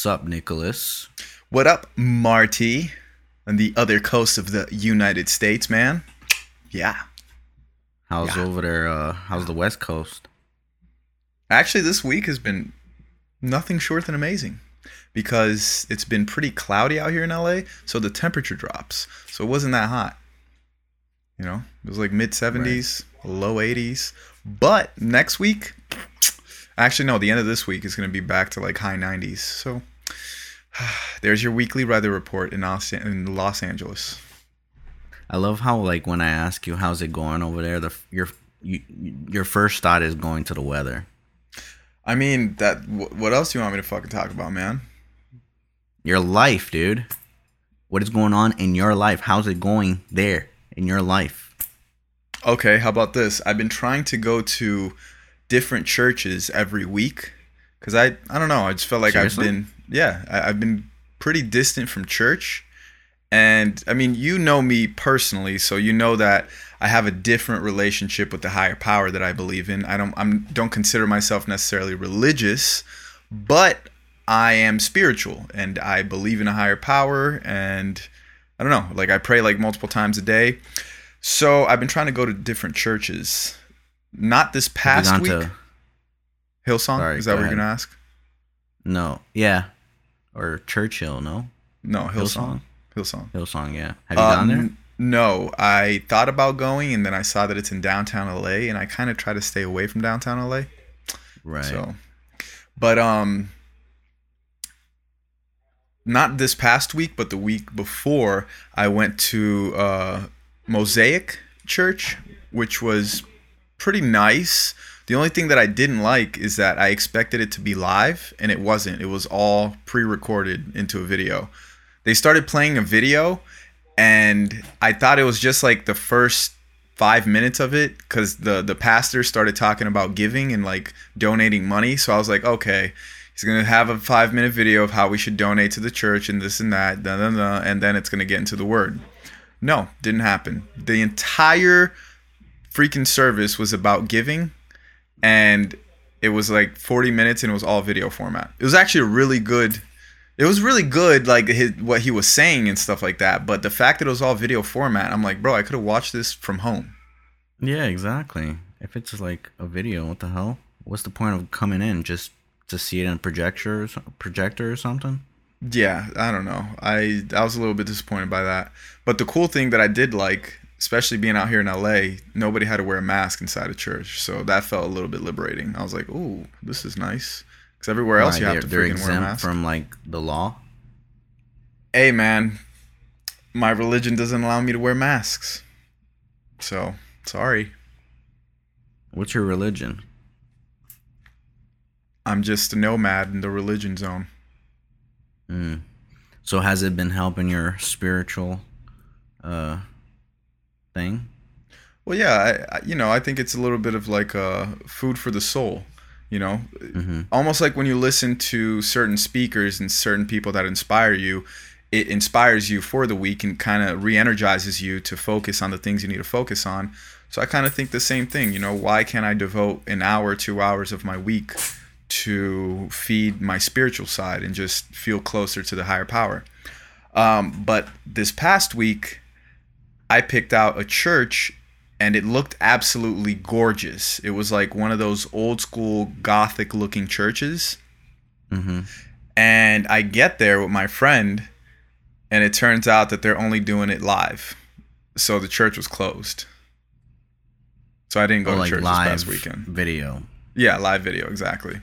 Sup, Nicholas? What up, Marty? On the other coast of the United States, man. Yeah. How's over there? How's the West Coast? Actually, this week has been nothing short than amazing because it's been pretty cloudy out here in LA, so the temperature drops. So it wasn't that hot. You know, it was like mid-70s, right. Low 80s. But next week, actually, no, the end of this week is going to be back to like high 90s. So there's your weekly weather report in Los Angeles. I love how, like, when I ask you how's it going over there, your first thought is going to the weather. I mean, what else do you want me to fucking talk about, man? Your life, dude. What is going on in your life? How's it going there in your life? Okay, how about this? I've been trying to go to different churches every week because I don't know. I just felt like Seriously? I've been pretty distant from church. And I mean, you know me personally, so you know that I have a different relationship with the higher power that I believe in. I don't consider myself necessarily religious, but I am spiritual and I believe in a higher power. And I don't know, like I pray like multiple times a day. So I've been trying to go to different churches. Not this past week. Hillsong? Sorry, is that what you're gonna ask? No. Yeah. Or Churchill? No. No. Hillsong. Hillsong, yeah. Have you gone there? No, I thought about going, and then I saw that it's in downtown LA, and I kind of try to stay away from downtown LA. Right. So, but not this past week, but the week before, I went to Mosaic Church, which was pretty nice. The only thing that I didn't like is that I expected it to be live, and it wasn't. It was all pre-recorded into a video. They started playing a video, and I thought it was just like the first 5 minutes of it because the pastor started talking about giving and like donating money. So I was like, okay, he's going to have a 5-minute video of how we should donate to the church and this and that, and then it's going to get into the word. No, didn't happen. The entire freaking service was about giving, and it was like 40 minutes, and it was all video format. It was actually really good, like what he was saying and stuff like that. But the fact that it was all video format, I'm like, bro, I could have watched this from home. Yeah, exactly. If it's like a video, what the hell? What's the point of coming in just to see it in a projector or something? Yeah, I don't know. I was a little bit disappointed by that. But the cool thing that I did like, especially being out here in LA, nobody had to wear a mask inside a church. So that felt a little bit liberating. I was like, ooh, this is nice. Because everywhere else you have to freaking wear a mask. They're exempt from, like, the law? Hey, man. My religion doesn't allow me to wear masks. So, sorry. What's your religion? I'm just a nomad in the religion zone. Mm. So has it been helping your spiritual thing? Well, yeah. I think it's a little bit of, like, food for the soul. You know, mm-hmm. Almost like when you listen to certain speakers and certain people that inspire you, it inspires you for the week and kind of re-energizes you to focus on the things you need to focus on. So I kind of think the same thing. You know, why can't I devote an hour, 2 hours of my week to feed my spiritual side and just feel closer to the higher power? But this past week, I picked out a church. And it looked absolutely gorgeous. It was like one of those old school Gothic looking churches. Mm-hmm. And I get there with my friend, and it turns out that they're only doing it live. So the church was closed. So I didn't go to church this past weekend. Video. Yeah, live video, exactly.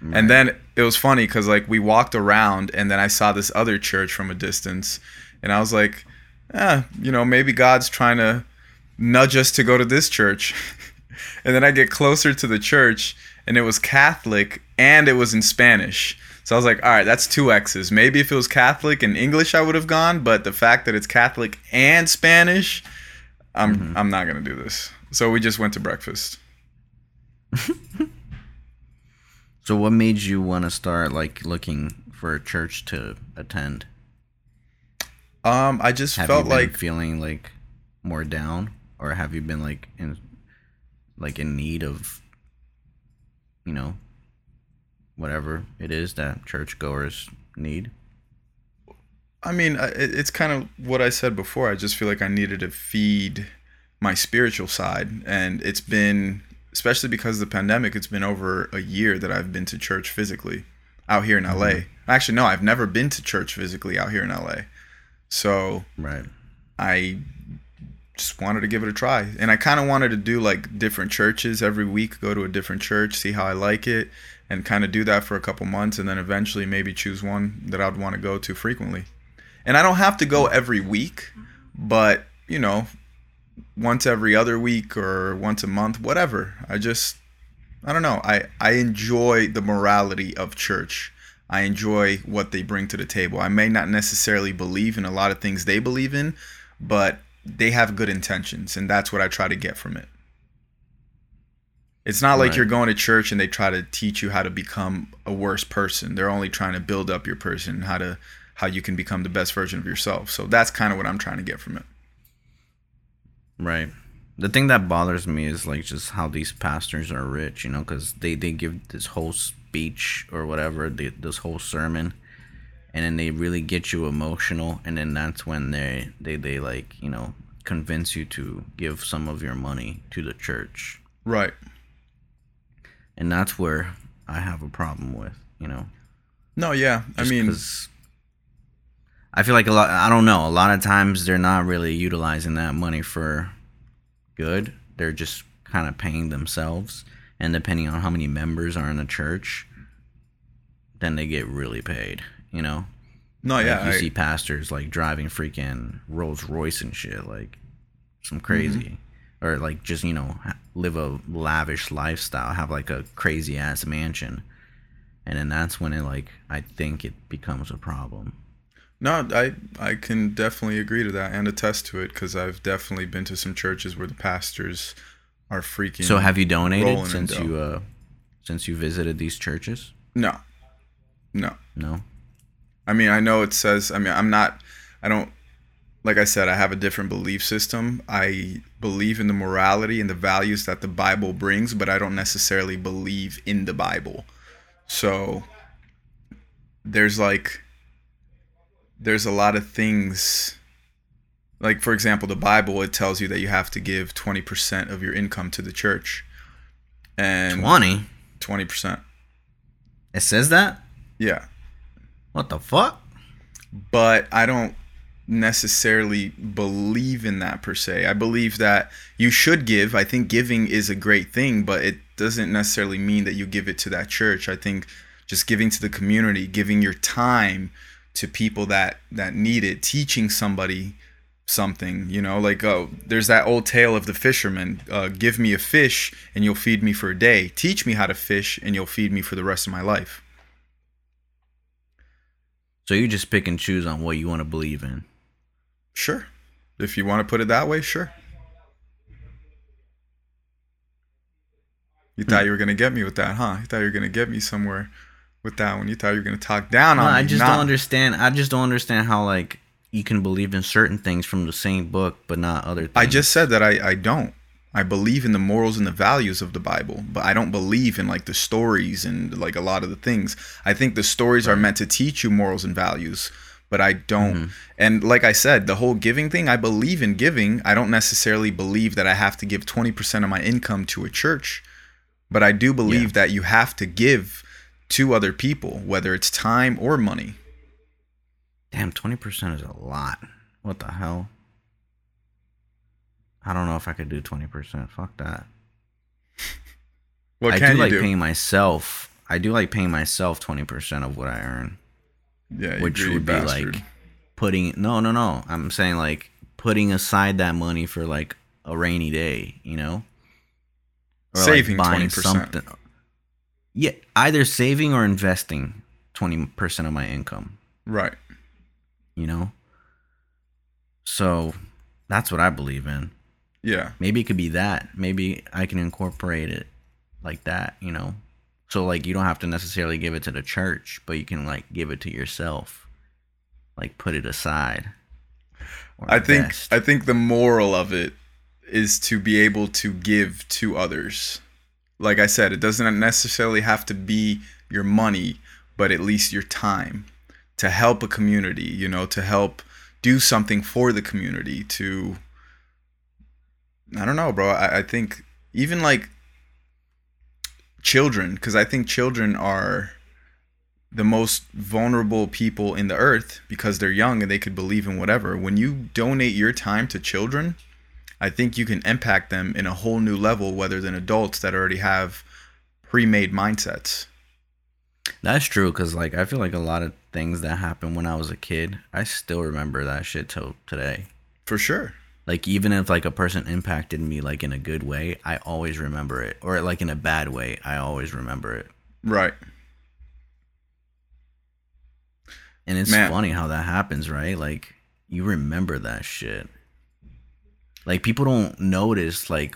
Right. And then it was funny because like we walked around, and then I saw this other church from a distance, and I was like, maybe God's trying to nudge us to go to this church. And then I get closer to the church, and it was Catholic, and it was in Spanish. So I was like, all right, that's 2 X's. Maybe if it was Catholic and English, I would have gone, but the fact that it's Catholic and Spanish, I'm not going to do this. So we just went to breakfast. So what made you want to start like looking for a church to attend? I just feeling like more down, or have you been in need of, you know, whatever it is that churchgoers need? I mean, it's kind of what I said before. I just feel like I needed to feed my spiritual side. And it's been, especially because of the pandemic, it's been over a year that I've been to church physically out here in LA. Mm-hmm. Actually, no, I've never been to church physically out here in LA. So right. I just wanted to give it a try. And I kind of wanted to do like different churches every week, go to a different church, see how I like it, and kind of do that for a couple months, and then eventually maybe choose one that I'd want to go to frequently. And I don't have to go every week, but, you know, once every other week or once a month, whatever. I don't know. I enjoy the morality of church. I enjoy what they bring to the table. I may not necessarily believe in a lot of things they believe in, but they have good intentions, and that's what I try to get from it. It's not like you're going to church and they try to teach you how to become a worse person. They're only trying to build up your person, how you can become the best version of yourself. So that's kind of what I'm trying to get from it. Right. The thing that bothers me is like just how these pastors are rich, you know, because they give this whole speech or whatever, this whole sermon, and then they really get you emotional, and then that's when they like, you know, convince you to give some of your money to the church. Right. And that's where I have a problem with, you know. No, yeah. Just I mean... I feel like a lot of times they're not really utilizing that money for good. They're just kind of paying themselves. And depending on how many members are in the church, then they get really paid, you know? No, yeah. Like see pastors like driving freaking Rolls Royce and shit, like some crazy. Mm-hmm. Or like just, you know, live a lavish lifestyle, have like a crazy ass mansion. And then that's when it like, I think it becomes a problem. No, I can definitely agree to that and attest to it, because I've definitely been to some churches where the pastors are freaking. So have you donated since you visited these churches? No. I mean, I know it says. I mean, like I said, I have a different belief system. I believe in the morality and the values that the Bible brings, but I don't necessarily believe in the Bible. So there's like. There's a lot of things, like, for example, the Bible, it tells you that you have to give 20% of your income to the church. And 20%. It says that? Yeah. What the fuck? But I don't necessarily believe in that per se. I believe that you should give. I think giving is a great thing, but it doesn't necessarily mean that you give it to that church. I think just giving to the community, giving your time to people that need it, teaching somebody something, you know, like, oh, there's that old tale of the fisherman, give me a fish and you'll feed me for a day. Teach me how to fish and you'll feed me for the rest of my life. So you just pick and choose on what you want to believe in. Sure. If you want to put it that way, sure. You thought you were going to get me with that, huh? You thought you were going to get me somewhere with that one. You thought you were gonna talk down on me. I just don't understand how like you can believe in certain things from the same book but not other things. I just said that I don't. I believe in the morals and the values of the Bible, but I don't believe in like the stories and like a lot of the things. I think the stories are meant to teach you morals and values, but I don't. Mm-hmm. And like I said, the whole giving thing, I believe in giving. I don't necessarily believe that I have to give 20% of my income to a church, but I do believe that you have to give to other people, whether it's time or money. Damn, 20% is a lot. What the hell? I don't know if I could do 20%. Fuck that. What can you do? I do like paying myself 20% of what I earn. Yeah, which would be bastard. Like putting. No. I'm saying like putting aside that money for like a rainy day, you know. Or saving like buying 20%. Something. Yeah, either saving or investing 20% of my income. Right. You know? So that's what I believe in. Yeah. Maybe it could be that. Maybe I can incorporate it like that, you know? So, like, you don't have to necessarily give it to the church, but you can, like, give it to yourself. Like, put it aside. I think the moral of it is to be able to give to others. Like I said, it doesn't necessarily have to be your money, but at least your time. to help a community, you know, to help do something for the community, to, I don't know, bro. I think even like children, because I think children are the most vulnerable people in the earth because they're young and they could believe in whatever. When you donate your time to children, I think you can impact them in a whole new level, whether than adults that already have pre-made mindsets. That's true, because like I feel like a lot of things that happened when I was a kid, I still remember that shit till today. For sure. Like even if like a person impacted me like in a good way, I always remember it. Or like in a bad way, I always remember it. Right. And it's funny how that happens, right? Like you remember that shit. Like people don't notice like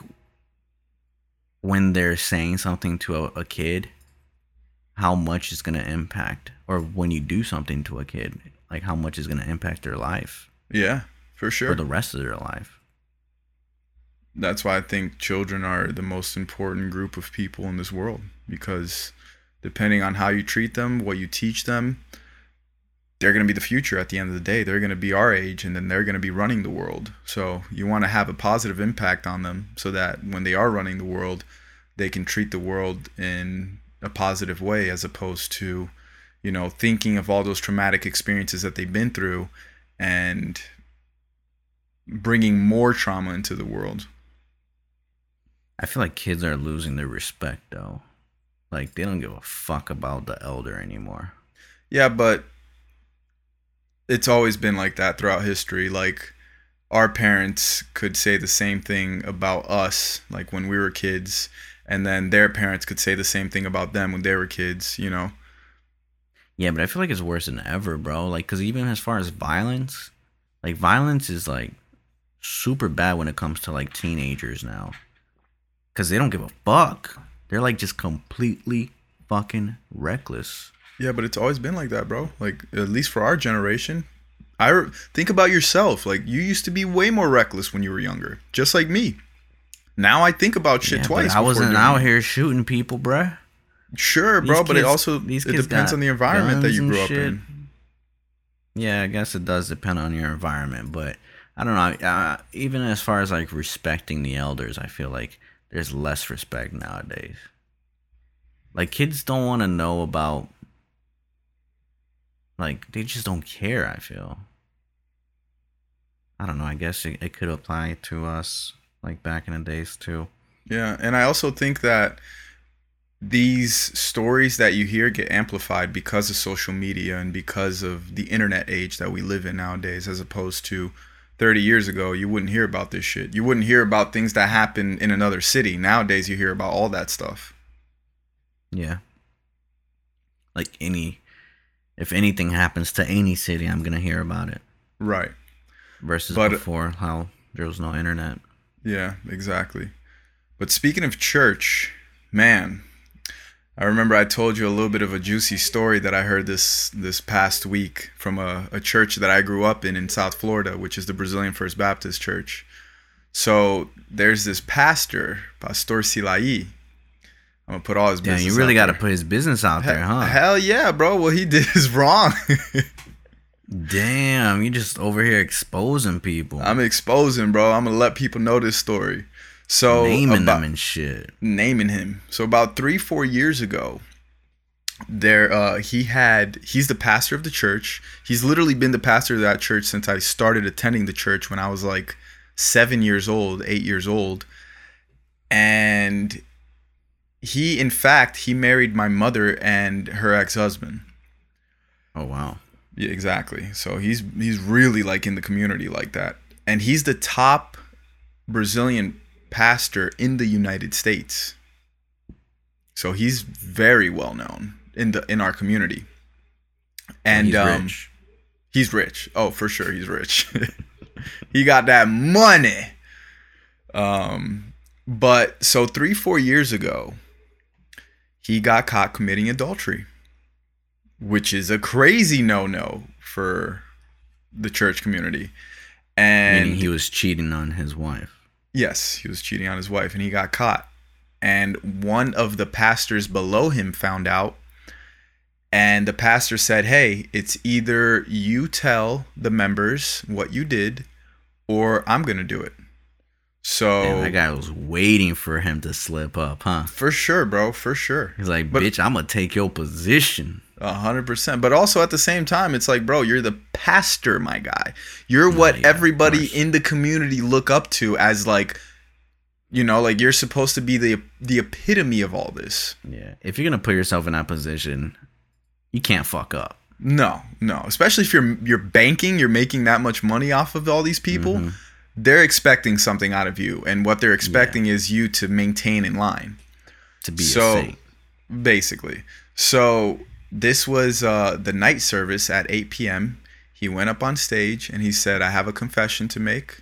when they're saying something to a kid, how much it's gonna impact, or when you do something to a kid, like how much is gonna impact their life. Yeah, for sure. For the rest of their life. That's why I think children are the most important group of people in this world, because depending on how you treat them, what you teach them, they're going to be the future at the end of the day. They're going to be our age, and then they're going to be running the world. So you want to have a positive impact on them so that when they are running the world, they can treat the world in a positive way, as opposed to, you know, thinking of all those traumatic experiences that they've been through and bringing more trauma into the world. I feel like kids are losing their respect, though. Like, they don't give a fuck about the elder anymore. Yeah, but it's always been like that throughout history. Like our parents could say the same thing about us, like when we were kids, and then their parents could say the same thing about them when they were kids, you know? Yeah, but I feel like it's worse than ever, bro. Like, cause even as far as violence, like violence is like super bad when it comes to like teenagers now. Cause they don't give a fuck. They're like just completely fucking reckless. Yeah, but it's always been like that, bro. Like, at least for our generation. Think about yourself. Like, you used to be way more reckless when you were younger. Just like me. Now I think about shit twice. I wasn't out here shooting people, bro. Sure, bro, but it also depends on the environment that you grew up in. Yeah, I guess it does depend on your environment. But, I don't know. Even as far as, like, respecting the elders, I feel like there's less respect nowadays. Like, kids don't want to know about... Like, they just don't care, I feel. I don't know. I guess it could apply to us, like, back in the days, too. Yeah, and I also think that these stories that you hear get amplified because of social media and because of the internet age that we live in nowadays, as opposed to 30 years ago, you wouldn't hear about this shit. You wouldn't hear about things that happen in another city. Nowadays, you hear about all that stuff. Yeah. Like, if anything happens to any city, I'm going to hear about it. Right. Versus before, how there was no internet. Yeah, exactly. But speaking of church, man, I remember I told you a little bit of a juicy story that I heard this past week from a church that I grew up in South Florida, which is the Brazilian First Baptist Church. So there's this pastor, Pastor Silai. I'm gonna put all his business. Yeah, you really got to put his business out there, huh? Hell yeah, bro. What he did is wrong. Damn, you just over here exposing people. I'm exposing, bro. I'm gonna let people know this story. So naming him. So about 3-4 years ago, he's the pastor of the church. He's literally been the pastor of that church since I started attending the church when I was like 8 years old, and he married my mother and her ex-husband. Oh, wow. Yeah, exactly. So he's really like in the community like that. And he's the top Brazilian pastor in the United States. So he's very well known in our community. And he's rich. He's rich. Oh, for sure. He's rich. He got that money. But so 3-4 years ago, he got caught committing adultery, which is a crazy no-no for the church community. And meaning he was cheating on his wife. Yes, he was cheating on his wife, and he got caught. And one of the pastors below him found out, And the pastor said, hey, it's either you tell the members what you did or I'm going to do it. So man, that guy was waiting for him to slip up, huh? For sure, bro. For sure. He's like, bitch, I'm going to take your position. 100%. But also at the same time, it's like, bro, you're the pastor, my guy. You're what everybody in the community look up to as like, you know, like you're supposed to be the epitome of all this. Yeah. If you're going to put yourself in that position, you can't fuck up. No. Especially if you're banking, you're making that much money off of all these people. Mm-hmm. They're expecting something out of you, and what they're expecting is you to maintain in line, to be so a saint. Basically. So this was the night service at 8 p.m. He went up on stage and he said, I have a confession to make.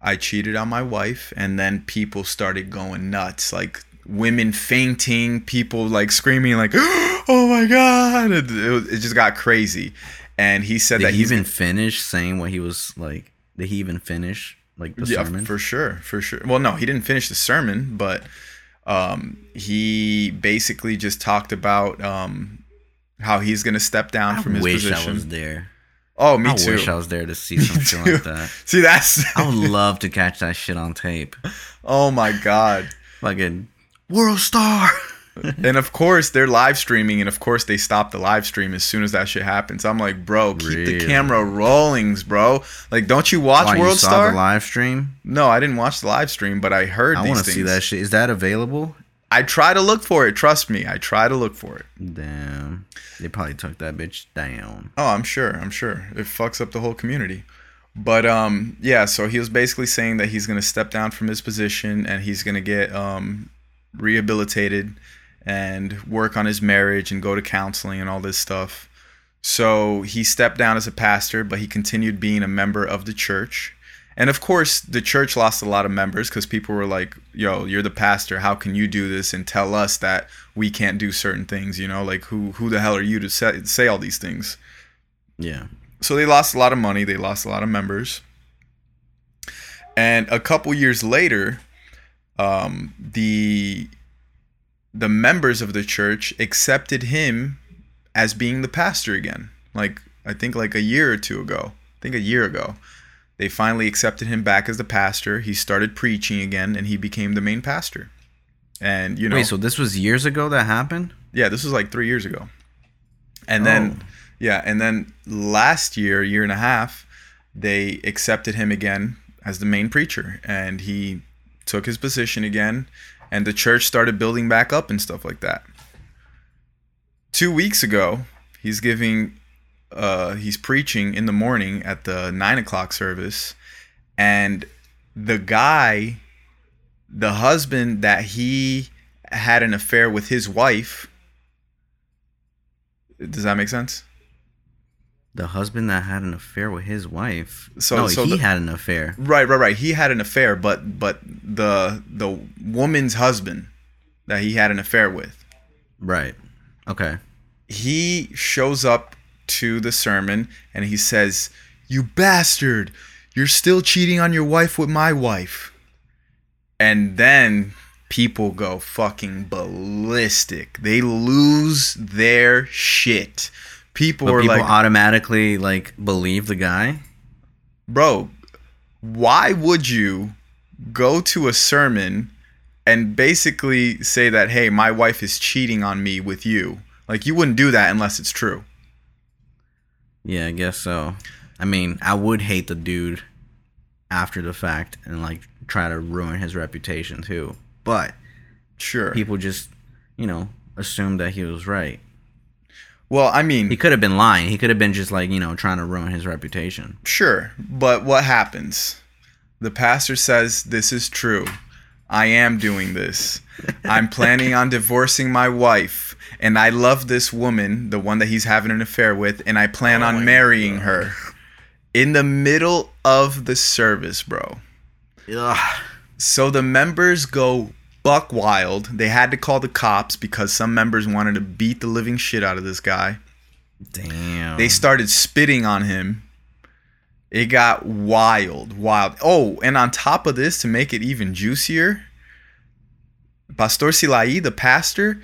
I cheated on my wife. And then people started going nuts, like women fainting, people like screaming like, oh my God, it just got crazy. And he said that he's even finished saying what he was like. Did he even finish like the sermon? For sure. Well, no, he didn't finish the sermon, but he basically just talked about how he's going to step down from his position. I wish I was there. Oh, me too. I wish I was there to see something like that. See, I would love to catch that shit on tape. Oh my God. Fucking world star. And of course they're live streaming, and of course they stop the live stream as soon as that shit happens. I'm like, bro, keep the camera rolling, bro. Like, don't you watch World Star? You saw the live stream? No, I didn't watch the live stream, but I heard these things. I want to see that shit. Is that available? I try to look for it. Trust me, I try to look for it. Damn, they probably took that bitch down. Oh, I'm sure. It fucks up the whole community. But yeah. So he was basically saying that he's gonna step down from his position and he's gonna get rehabilitated and work on his marriage and go to counseling and all this stuff. So he stepped down as a pastor, but he continued being a member of the church. And of course, the church lost a lot of members because people were like, yo, you're the pastor. How can you do this and tell us that we can't do certain things? You know, like who the hell are you to say all these things? Yeah. So they lost a lot of money. They lost a lot of members. And a couple years later, the members of the church accepted him as being the pastor again. Like, I think like a year ago, they finally accepted him back as the pastor. He started preaching again and he became the main pastor. And, you know. Wait, so this was years ago that happened? Yeah, this was like 3 years ago. And then last year and a half, they accepted him again as the main preacher. And he took his position again. And the church started building back up and stuff like that. 2 weeks ago, he's giving, he's preaching in the morning at the 9:00 service. And the guy, the husband that he had an affair with his wife. Does that make sense? The husband that had an affair with his wife. So he had an affair. Right. He had an affair, but the woman's husband that he had an affair with. Right. Okay. He shows up to the sermon and he says, "You bastard, you're still cheating on your wife with my wife." And then people go fucking ballistic. They lose their shit. People automatically like believe the guy. Bro, why would you go to a sermon and basically say that, hey, my wife is cheating on me with you? Like, you wouldn't do that unless it's true. Yeah, I guess so. I mean, I would hate the dude after the fact and like try to ruin his reputation too. But sure, people just, you know, assume that he was right. Well, I mean, he could have been lying. He could have been just like, you know, trying to ruin his reputation. Sure. But what happens? The pastor says, this is true. I am doing this. I'm planning on divorcing my wife. And I love this woman, the one that he's having an affair with. And I plan on marrying her. In the middle of the service, bro. Ugh. So the members go buck wild. They had to call the cops because some members wanted to beat the living shit out of this guy. Damn. They started spitting on him. It got wild. Oh, and on top of this, to make it even juicier, Pastor Silai, the pastor,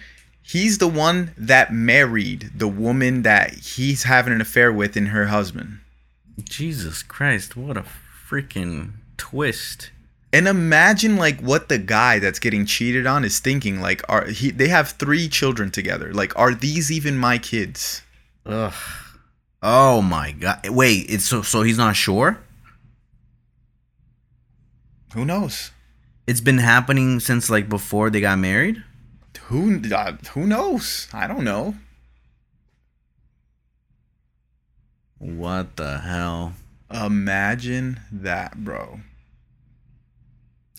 He's the one that married the woman that he's having an affair with and her husband. Jesus Christ, what a freaking twist. And imagine, like, what the guy that's getting cheated on is thinking. Like, they have 3 children together. Like, are these even my kids? Ugh. Oh, my God. Wait, it's so he's not sure? Who knows? It's been happening since, like, before they got married? Who knows? I don't know. What the hell? Imagine that, bro.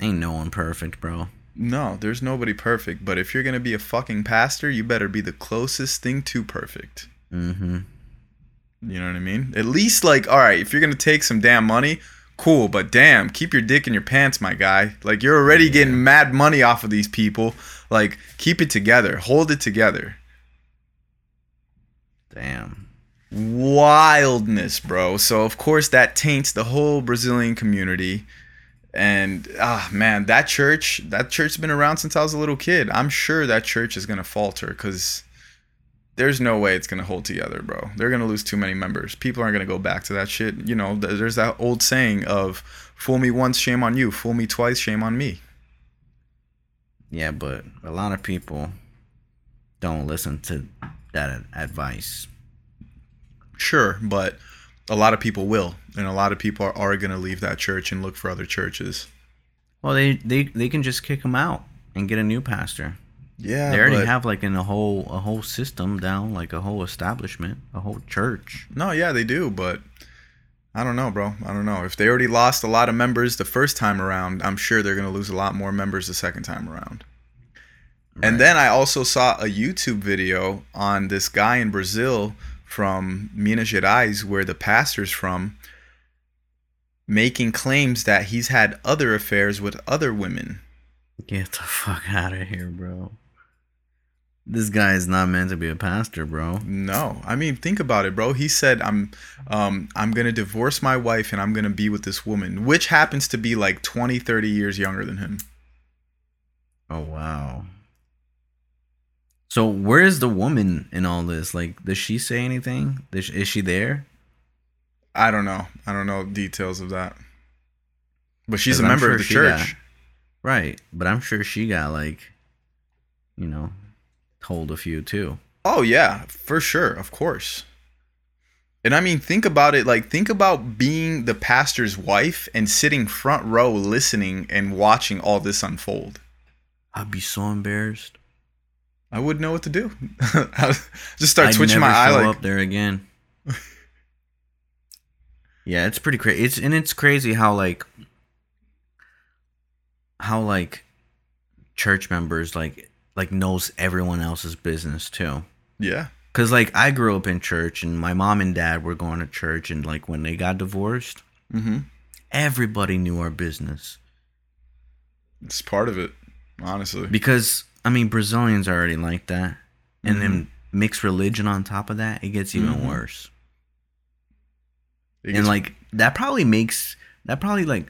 Ain't no one perfect, bro. No, there's nobody perfect. But if you're going to be a fucking pastor, you better be the closest thing to perfect. Mm-hmm. You know what I mean? At least, like, all right, if you're going to take some damn money, cool. But damn, keep your dick in your pants, my guy. Like, you're already getting mad money off of these people. Like, keep it together. Hold it together. Damn. Wildness, bro. So, of course, that taints the whole Brazilian community. And, man, that church's been around since I was a little kid. I'm sure that church is going to falter because there's no way it's going to hold together, bro. They're going to lose too many members. People aren't going to go back to that shit. You know, there's that old saying of fool me once, shame on you. Fool me twice, shame on me. Yeah, but a lot of people don't listen to that advice. Sure, but a lot of people will, and a lot of people are going to leave that church and look for other churches. Well, they can just kick them out and get a new pastor. Yeah, they already have like a whole system down, like a whole establishment, a whole church. No, yeah, they do, but I don't know, bro. I don't know. If they already lost a lot of members the first time around, I'm sure they're going to lose a lot more members the second time around. Right. And then I also saw a YouTube video on this guy in Brazil from Minas Gerais, where the pastor's from, making claims that he's had other affairs with other women. Get the fuck out of here, bro. This guy is not meant to be a pastor, bro. No. I mean, think about it, bro. He said, I'm going to divorce my wife and I'm going to be with this woman, which happens to be like 20, 30 years younger than him. Oh, wow. So where is the woman in all this? Like, does she say anything? Is she there? I don't know. I don't know details of that. But she's a member of the church. Right. But I'm sure she got, like, you know, hold a few too. Oh yeah, for sure, of course. And I mean, think about it. Like, think about being the pastor's wife and sitting front row listening and watching all this unfold. I'd be so embarrassed. I wouldn't know what to do. I'd just start twitching my eye. Like, up there again. Yeah, it's pretty crazy. It's crazy how church members like knows everyone else's business too. Yeah. Cause like I grew up in church and my mom and dad were going to church, and like when they got divorced, everybody knew our business. It's part of it, honestly. Because I mean, Brazilians are already like that. And then mix religion on top of that, it gets even worse. And like that probably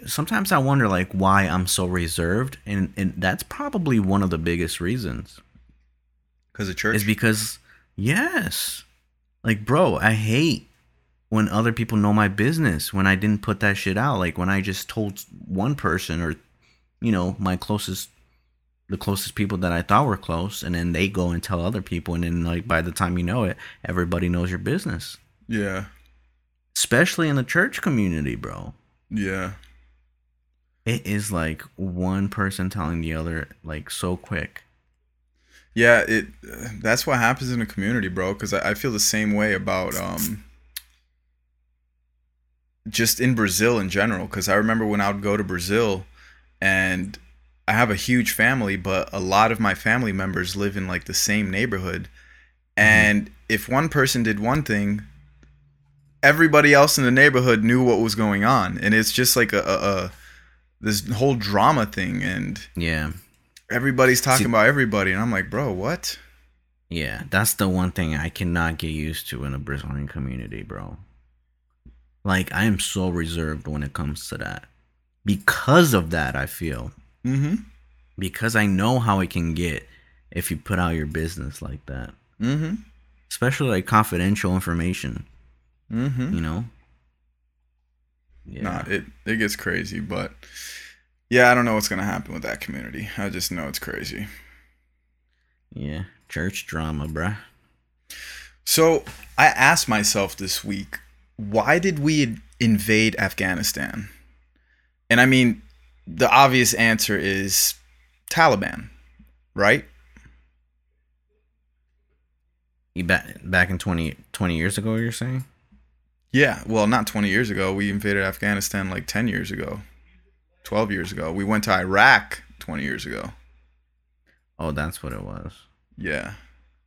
sometimes I wonder like why I'm so reserved, and that's probably one of the biggest reasons. Because of church? It's because, yes. Like, bro, I hate when other people know my business, when I didn't put that shit out. Like, when I just told one person or, you know, the closest people that I thought were close, and then they go and tell other people, and then, like, by the time you know it, everybody knows your business. Yeah. Especially in the church community, bro. Yeah. It is like one person telling the other like so quick. Yeah, that's what happens in a community, bro, because I feel the same way about just in Brazil in general, because I remember when I would go to Brazil, and I have a huge family, but a lot of my family members live in like the same neighborhood, and if one person did one thing, everybody else in the neighborhood knew what was going on, and it's just like a this whole drama thing, and yeah, everybody's talking about everybody, and I'm like, bro, what? Yeah, that's the one thing I cannot get used to in a Brazilian community, bro. Like, I am so reserved when it comes to that. Because of that, I feel. Because I know how it can get, if you put out your business like that. Mm-hmm. Especially like confidential information. Mm-hmm. You know? Yeah. Nah, it gets crazy, but yeah, I don't know what's going to happen with that community. I just know it's crazy. Yeah. Church drama, bruh. So I asked myself this week, why did we invade Afghanistan? And I mean, the obvious answer is Taliban, right? Back in 20 years ago, you're saying? Yeah, well, not 20 years ago. We invaded Afghanistan like 10 years ago, 12 years ago. We went to Iraq 20 years ago. Oh, that's what it was. Yeah.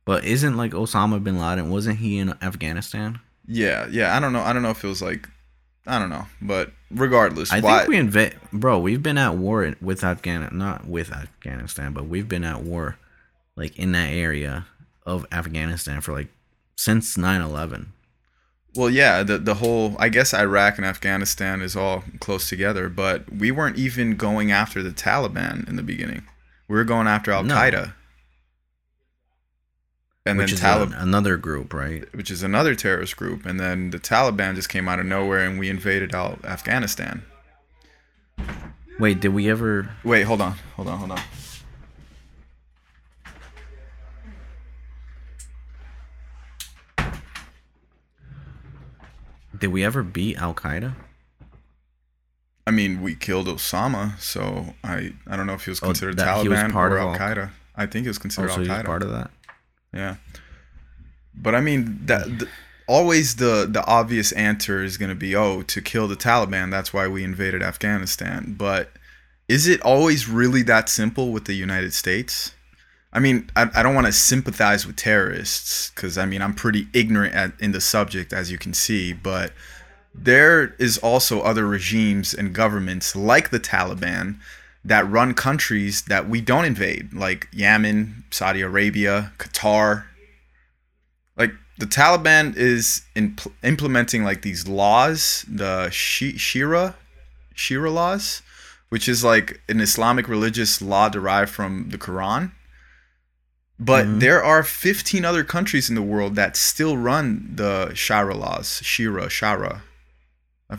But isn't like Osama bin Laden, wasn't he in Afghanistan? Yeah, I don't know if it was like, I don't know. But regardless, I think we bro, we've been at war with Afghanistan, not with Afghanistan, but we've been at war like in that area of Afghanistan for like since 9/11. Well, yeah, the whole, I guess Iraq and Afghanistan is all close together, but we weren't even going after the Taliban in the beginning. We were going after Al-Qaeda. No. And which then Taliban, another group, right? Which is another terrorist group, and then the Taliban just came out of nowhere and we invaded Afghanistan. Wait, did we ever? Wait, hold on. Did we ever beat Al-Qaeda? I mean, we killed Osama, so I don't know if he was considered Taliban or Al-Qaeda. I think he was considered Al-Qaeda. He was part of that? Yeah. But I mean, always the obvious answer is going to be, oh, to kill the Taliban, that's why we invaded Afghanistan. But is it always really that simple with the United States? I mean, I don't want to sympathize with terrorists because, I mean, I'm pretty ignorant in the subject, as you can see. But there is also other regimes and governments like the Taliban that run countries that we don't invade, like Yemen, Saudi Arabia, Qatar. Like the Taliban is implementing like these laws, the Sharia laws, which is like an Islamic religious law derived from the Quran. But mm-hmm. There are 15 other countries in the world that still run the Sharia laws. Sharia.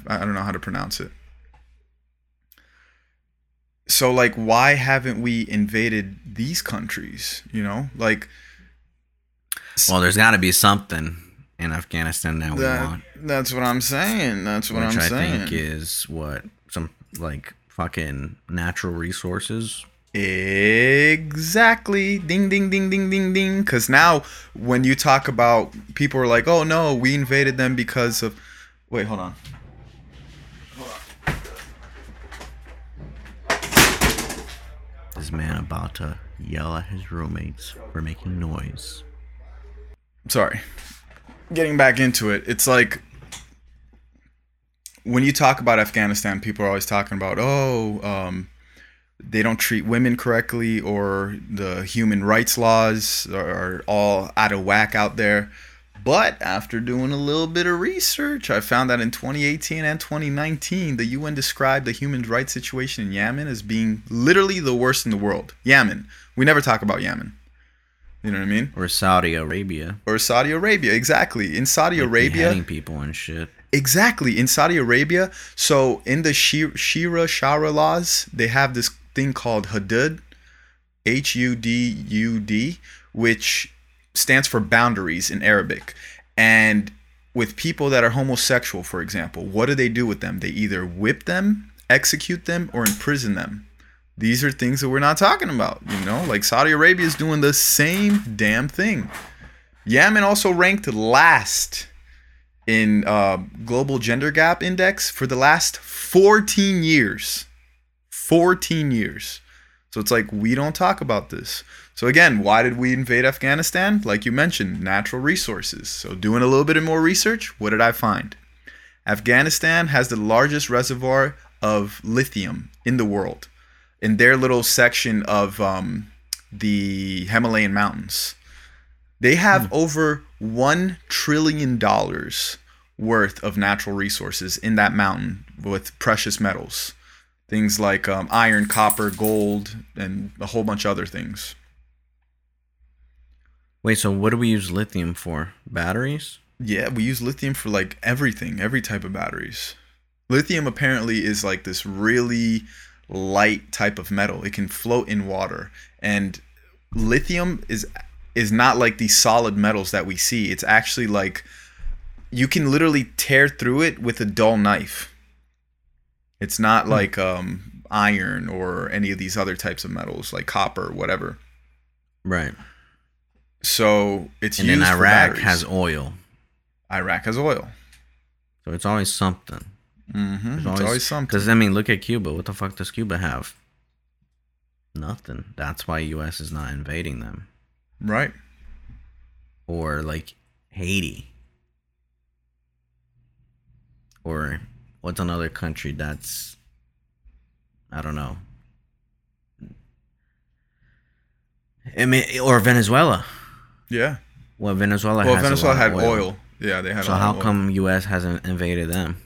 I don't know how to pronounce it. So, like, why haven't we invaded these countries, you know? Like, well, there's got to be something in Afghanistan that we want. That's what I'm saying. Which I think is what? Some, like, fucking natural resources. Exactly. Ding, ding, ding, ding, ding, ding. Because now when you talk about, people are like, oh, no, we invaded them because of... Wait, hold on. This man about to yell at his roommates for making noise. Sorry. Getting back into it, it's like... When you talk about Afghanistan, people are always talking about, they don't treat women correctly, or the human rights laws are all out of whack out there. But after doing a little bit of research, I found that in 2018 and 2019, the UN described the human rights situation in Yemen as being literally the worst in the world. Yemen. We never talk about Yemen. You know what I mean? Or Saudi Arabia. Exactly. In Saudi Arabia. Beheading people and shit. Exactly. In Saudi Arabia. So in the Sharia laws, they have this thing called Hudud, Hudud, which stands for boundaries in Arabic. And with people that are homosexual, for example, what do they do with them? They either whip them, execute them, or imprison them. These are things that we're not talking about, you know? Like Saudi Arabia is doing the same damn thing. Yemen also ranked last in Global Gender Gap Index for the last 14 years. 14 years. So it's like, we don't talk about this. So again, why did we invade Afghanistan? Like you mentioned, natural resources. So doing a little bit more research, what did I find? Afghanistan has the largest reservoir of lithium in the world, in their little section of the Himalayan mountains. They have over $1 trillion worth of natural resources in that mountain with precious metals. Things like iron, copper, gold, and a whole bunch of other things. Wait, so what do we use lithium for? Batteries? Yeah, we use lithium for like everything, every type of batteries. Lithium apparently is like this really light type of metal. It can float in water. And lithium is not like these solid metals that we see. It's actually like you can literally tear through it with a dull knife. It's not like iron or any of these other types of metals like copper, whatever. Right. So it's used for batteries. And then Iraq has oil. Iraq has oil. So it's always something. Mm-hmm. It's always something. Because, I mean, look at Cuba. What the fuck does Cuba have? Nothing. That's why U.S. is not invading them. Right. Or like Haiti. Or what's another country that's, I don't know. I mean, or Venezuela. Yeah. Well, Venezuela had oil. Yeah, they had oil. So how come U.S. hasn't invaded them?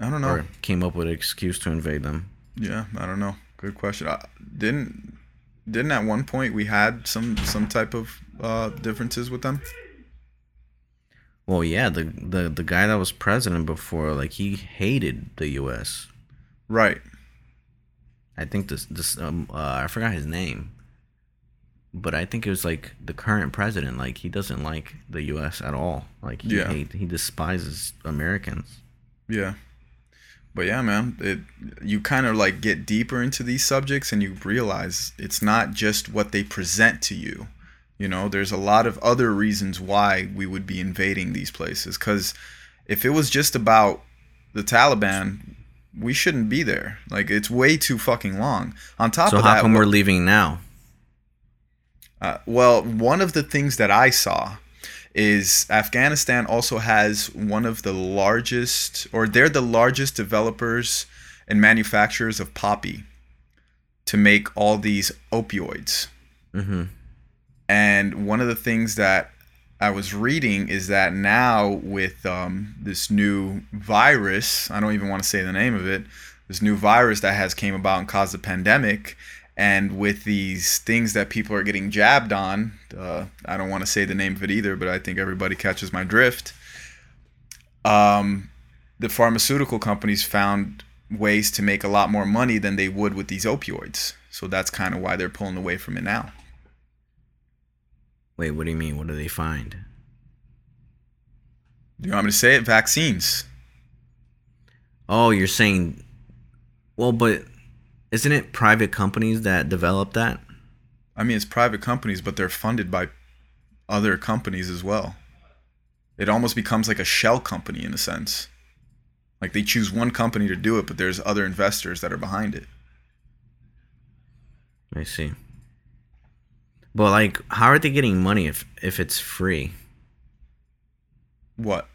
I don't know. Or came up with an excuse to invade them. Yeah, I don't know. Good question. Didn't at one point we had some type of differences with them? Well, yeah, the guy that was president before, like, he hated the U.S. Right. I think I forgot his name, but I think it was like the current president. Like, he doesn't like the U.S. at all. Like, he despises Americans. Yeah. But yeah, man, you kind of like get deeper into these subjects and you realize it's not just what they present to you. You know, there's a lot of other reasons why we would be invading these places. Because if it was just about the Taliban, we shouldn't be there. Like, it's way too fucking long. On top of that, so how come we're leaving now? Well, one of the things that I saw is Afghanistan also has one of the largest, or they're the largest developers and manufacturers of poppy to make all these opioids. Mm-hmm. And one of the things that I was reading is that now with this new virus, I don't even want to say the name of it, this new virus that has came about and caused a pandemic, and with these things that people are getting jabbed on, I don't want to say the name of it either, but I think everybody catches my drift. The pharmaceutical companies found ways to make a lot more money than they would with these opioids. So that's kind of why they're pulling away from it now. Wait, what do you mean? What do they find? You want me to say it? Vaccines. Oh, you're saying... Well, but isn't it private companies that develop that? I mean, it's private companies, but they're funded by other companies as well. It almost becomes like a shell company in a sense. Like, they choose one company to do it, but there's other investors that are behind it. I see. But, like, how are they getting money if it's free? What?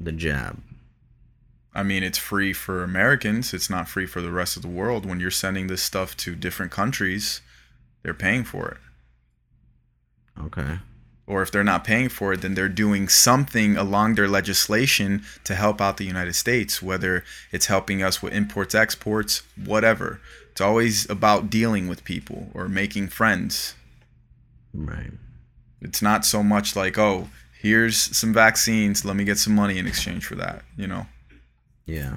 The jab. I mean, it's free for Americans. It's not free for the rest of the world. When you're sending this stuff to different countries, they're paying for it. Okay. Or if they're not paying for it, then they're doing something along their legislation to help out the United States, whether it's helping us with imports, exports, whatever. It's always about dealing with people or making friends. Right. It's not so much like, oh, here's some vaccines. Let me get some money in exchange for that, you know? Yeah.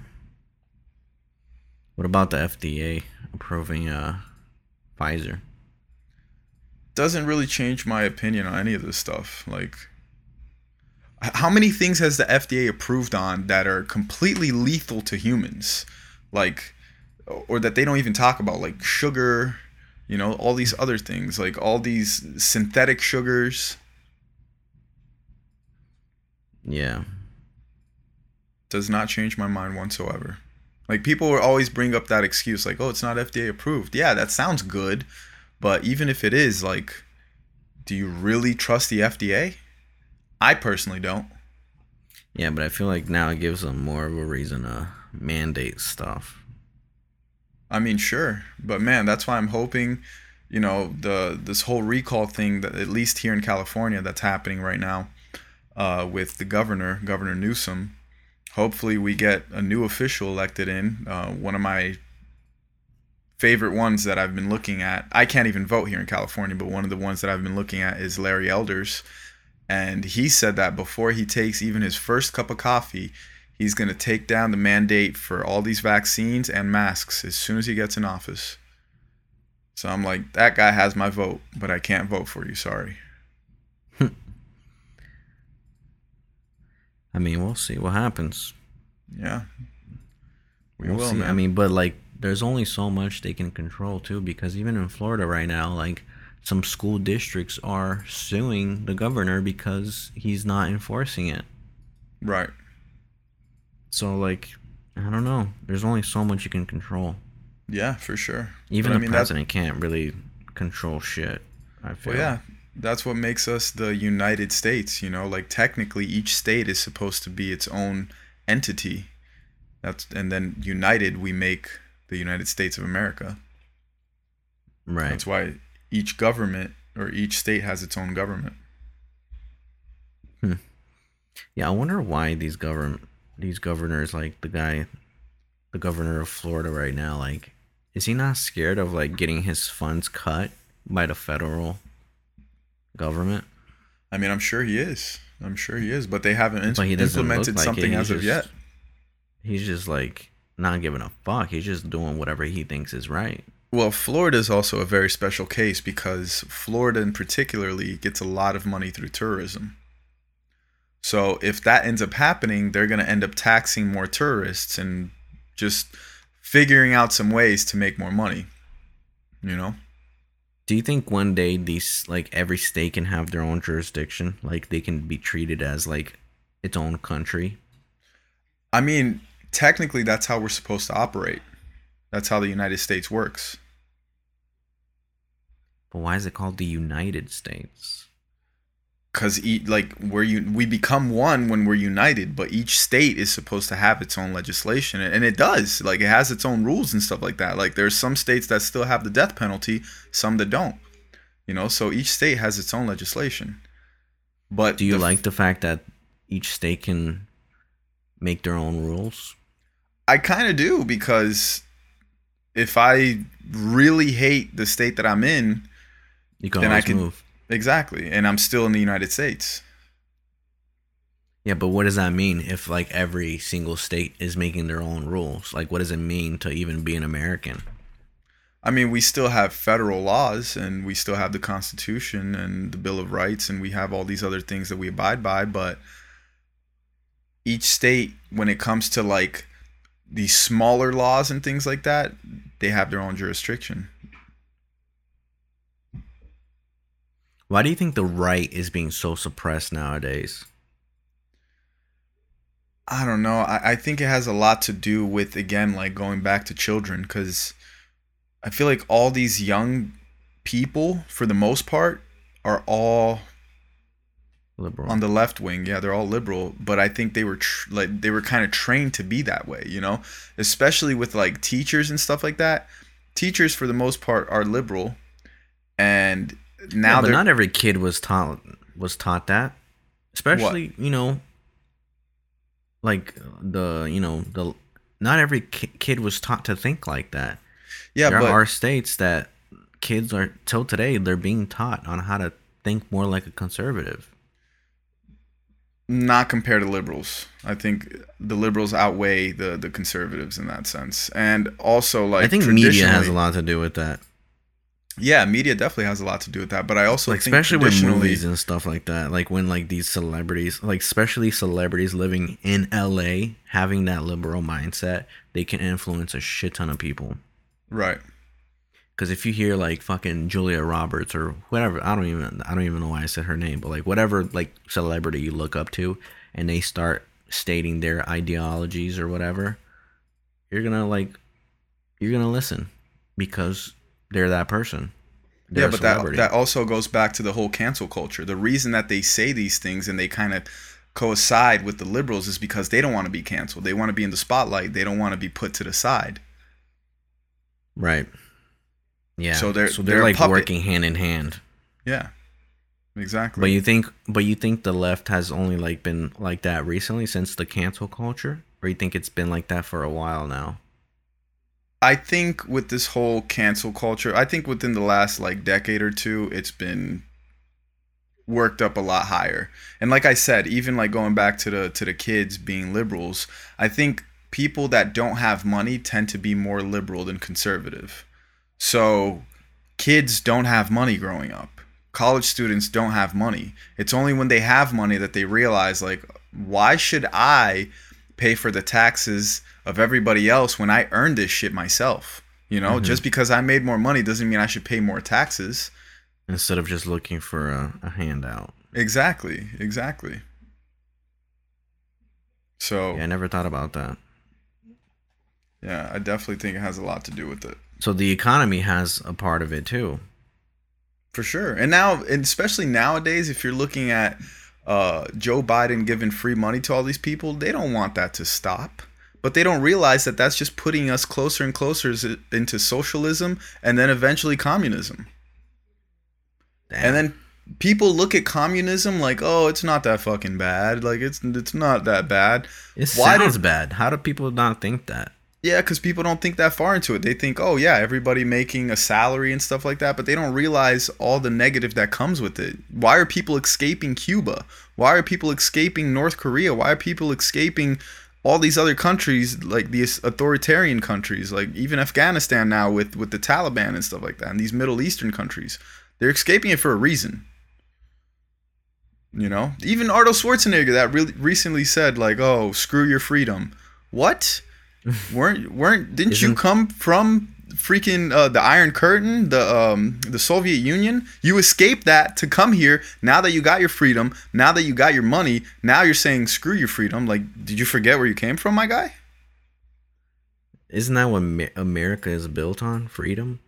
What about the FDA approving Pfizer? Doesn't really change my opinion on any of this stuff. Like, how many things has the FDA approved on that are completely lethal to humans? Like... or that they don't even talk about, like sugar, you know, all these other things, like all these synthetic sugars. Yeah. Does not change my mind whatsoever. Like, people will always bring up that excuse, like, oh, it's not FDA approved. Yeah, that sounds good. But even if it is, like, do you really trust the FDA? I personally don't. Yeah, but I feel like now it gives them more of a reason to mandate stuff. I mean, sure, but man, that's why I'm hoping, you know, this whole recall thing that at least here in California that's happening right now with the Governor Newsom. Hopefully, we get a new official elected in. One of my favorite ones that I've been looking at, I can't even vote here in California, but one of the ones that I've been looking at is Larry Elders. And he said that before he takes even his first cup of coffee, he's going to take down the mandate for all these vaccines and masks as soon as he gets in office. So I'm like, that guy has my vote, but I can't vote for you. Sorry. I mean, we'll see what happens. Yeah. We'll see, man. I mean, but like, there's only so much they can control too, because even in Florida right now, like some school districts are suing the governor because he's not enforcing it. Right. So like, I don't know. There's only so much you can control. Yeah, for sure. Even the president can't really control shit, I feel. Well, yeah, that's what makes us the United States, you know? Like, technically, each state is supposed to be its own entity. And then united, we make the United States of America. Right. That's why each government or each state has its own government. Hmm. Yeah, I wonder why these governors, like the governor of Florida right now, like, is he not scared of like getting his funds cut by the federal government? I mean, I'm sure he is, but they haven't implemented something as of yet. He's just like not giving a fuck. He's just doing whatever he thinks is right. Well, Florida is also a very special case because Florida in particularly gets a lot of money through tourism. So if that ends up happening, they're going to end up taxing more tourists and just figuring out some ways to make more money, you know? Do you think one day these, like, every state can have their own jurisdiction? Like, they can be treated as, like, its own country? I mean, technically, that's how we're supposed to operate. That's how the United States works. But why is it called the United States? Because, like, we become one when we're united, but each state is supposed to have its own legislation, and it does. Like, it has its own rules and stuff like that. Like, there's some states that still have the death penalty, some that don't. You know, so each state has its own legislation. But do you like the fact that each state can make their own rules? I kind of do, because if I really hate the state that I'm in, you can always move. Exactly. And I'm still in the United States. Yeah, but what does that mean if, like, every single state is making their own rules? Like, what does it mean to even be an American? I mean, we still have federal laws, and we still have the Constitution and the Bill of Rights, and we have all these other things that we abide by, but each state, when it comes to, like, these smaller laws and things like that, they have their own jurisdiction. Why do you think the right is being so suppressed nowadays? I don't know. I think it has a lot to do with, again, like going back to children, because I feel like all these young people, for the most part, are all liberal. On the left wing. Yeah, they're all liberal, but I think they were kind of trained to be that way, you know, especially with like teachers and stuff like that. Teachers, for the most part, are liberal, and now, yeah, but not every kid was taught that, especially what? You know, like not every kid was taught to think like that. Yeah, there are states that kids are till today they're being taught on how to think more like a conservative. Not compared to liberals. I think the liberals outweigh the conservatives in that sense, and also like I think media has a lot to do with that. Yeah, media definitely has a lot to do with that, but I also like, think especially with movies and stuff like that, like when like these celebrities, like especially celebrities living in LA, having that liberal mindset, they can influence a shit ton of people. Right. Because if you hear like fucking Julia Roberts or whatever, I don't even know why I said her name, but like whatever like celebrity you look up to, and they start stating their ideologies or whatever, you're gonna listen because they're that person. They're but that also goes back to the whole cancel culture. The reason that they say these things and they kind of coincide with the liberals is because they don't want to be canceled. They want to be in the spotlight. They don't want to be put to the side. Right. Yeah. So they're like working hand in hand. Yeah. Exactly. But you think the left has only like been like that recently since the cancel culture, or you think it's been like that for a while now? I think with this whole cancel culture, I think within the last like decade or two, it's been worked up a lot higher. And like I said, even like going back to the kids being liberals, I think people that don't have money tend to be more liberal than conservative. So kids don't have money growing up. College students don't have money. It's only when they have money that they realize, like, why should I pay for the taxes of everybody else when I earned this shit myself? You know, just because I made more money doesn't mean I should pay more taxes. Instead of just looking for a handout. Exactly, exactly. So yeah, I never thought about that. Yeah, I definitely think it has a lot to do with it. So the economy has a part of it too. For sure. And now, and especially nowadays, if you're looking at Joe Biden giving free money to all these people, they don't want that to stop. But they don't realize that that's just putting us closer and closer into socialism and then eventually communism. Damn. And then people look at communism like, oh, it's not that fucking bad. Like, it's not that bad. It sounds bad. How do people not think that? Yeah, because people don't think that far into it. They think, oh, yeah, everybody making a salary and stuff like that. But they don't realize all the negative that comes with it. Why are people escaping Cuba? Why are people escaping North Korea? Why are people escaping all these other countries, like these authoritarian countries, like even Afghanistan now with the Taliban and stuff like that, and these Middle Eastern countries? They're escaping it for a reason. You know? Even Arnold Schwarzenegger that really recently said, like, oh, screw your freedom. What? Didn't you come from freaking the Iron Curtain, the Soviet Union? You escaped that to come here. Now that you got your freedom, now that you got your money, now you're saying screw your freedom. Like, did you forget where you came from, my guy? Isn't that what America is built on? Freedom?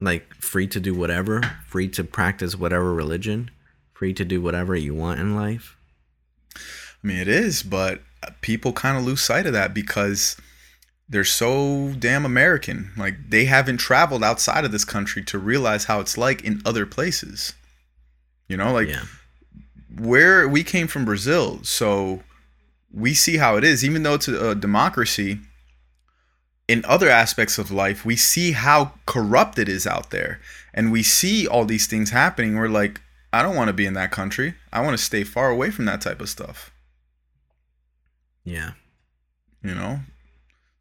Like, free to do whatever, free to practice whatever religion, free to do whatever you want in life? I mean, it is, but people kind of lose sight of that because they're so damn American. Like, they haven't traveled outside of this country to realize how it's like in other places. You know, like, yeah. Where we came from Brazil, so we see how it is. Even though it's a democracy, in other aspects of life, we see how corrupt it is out there. And we see all these things happening. We're like, I don't want to be in that country. I want to stay far away from that type of stuff. Yeah. You know?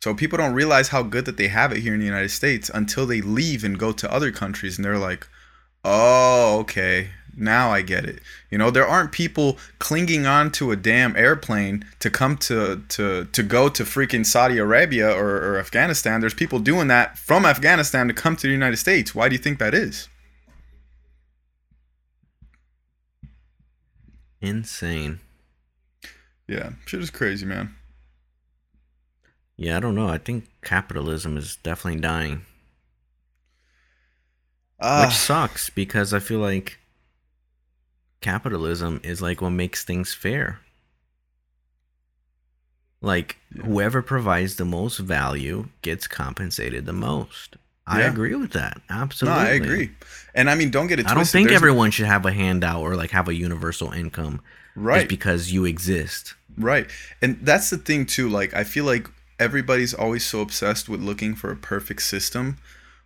So people don't realize how good that they have it here in the United States until they leave and go to other countries and they're like, oh, okay, now I get it. You know, there aren't people clinging on to a damn airplane to come to go to freaking Saudi Arabia or Afghanistan. There's people doing that from Afghanistan to come to the United States. Why do you think that is? Insane. Yeah, shit is crazy, man. Yeah, I don't know. I think capitalism is definitely dying. Which sucks because I feel like capitalism is like what makes things fair. Like, whoever provides the most value gets compensated the most. I agree with that. Absolutely. No, I agree. And I mean, don't get it twisted. I don't think everyone should have a handout or like have a universal income. Right. Just because you exist. Right. And that's the thing too. Like, I feel like everybody's always so obsessed with looking for a perfect system.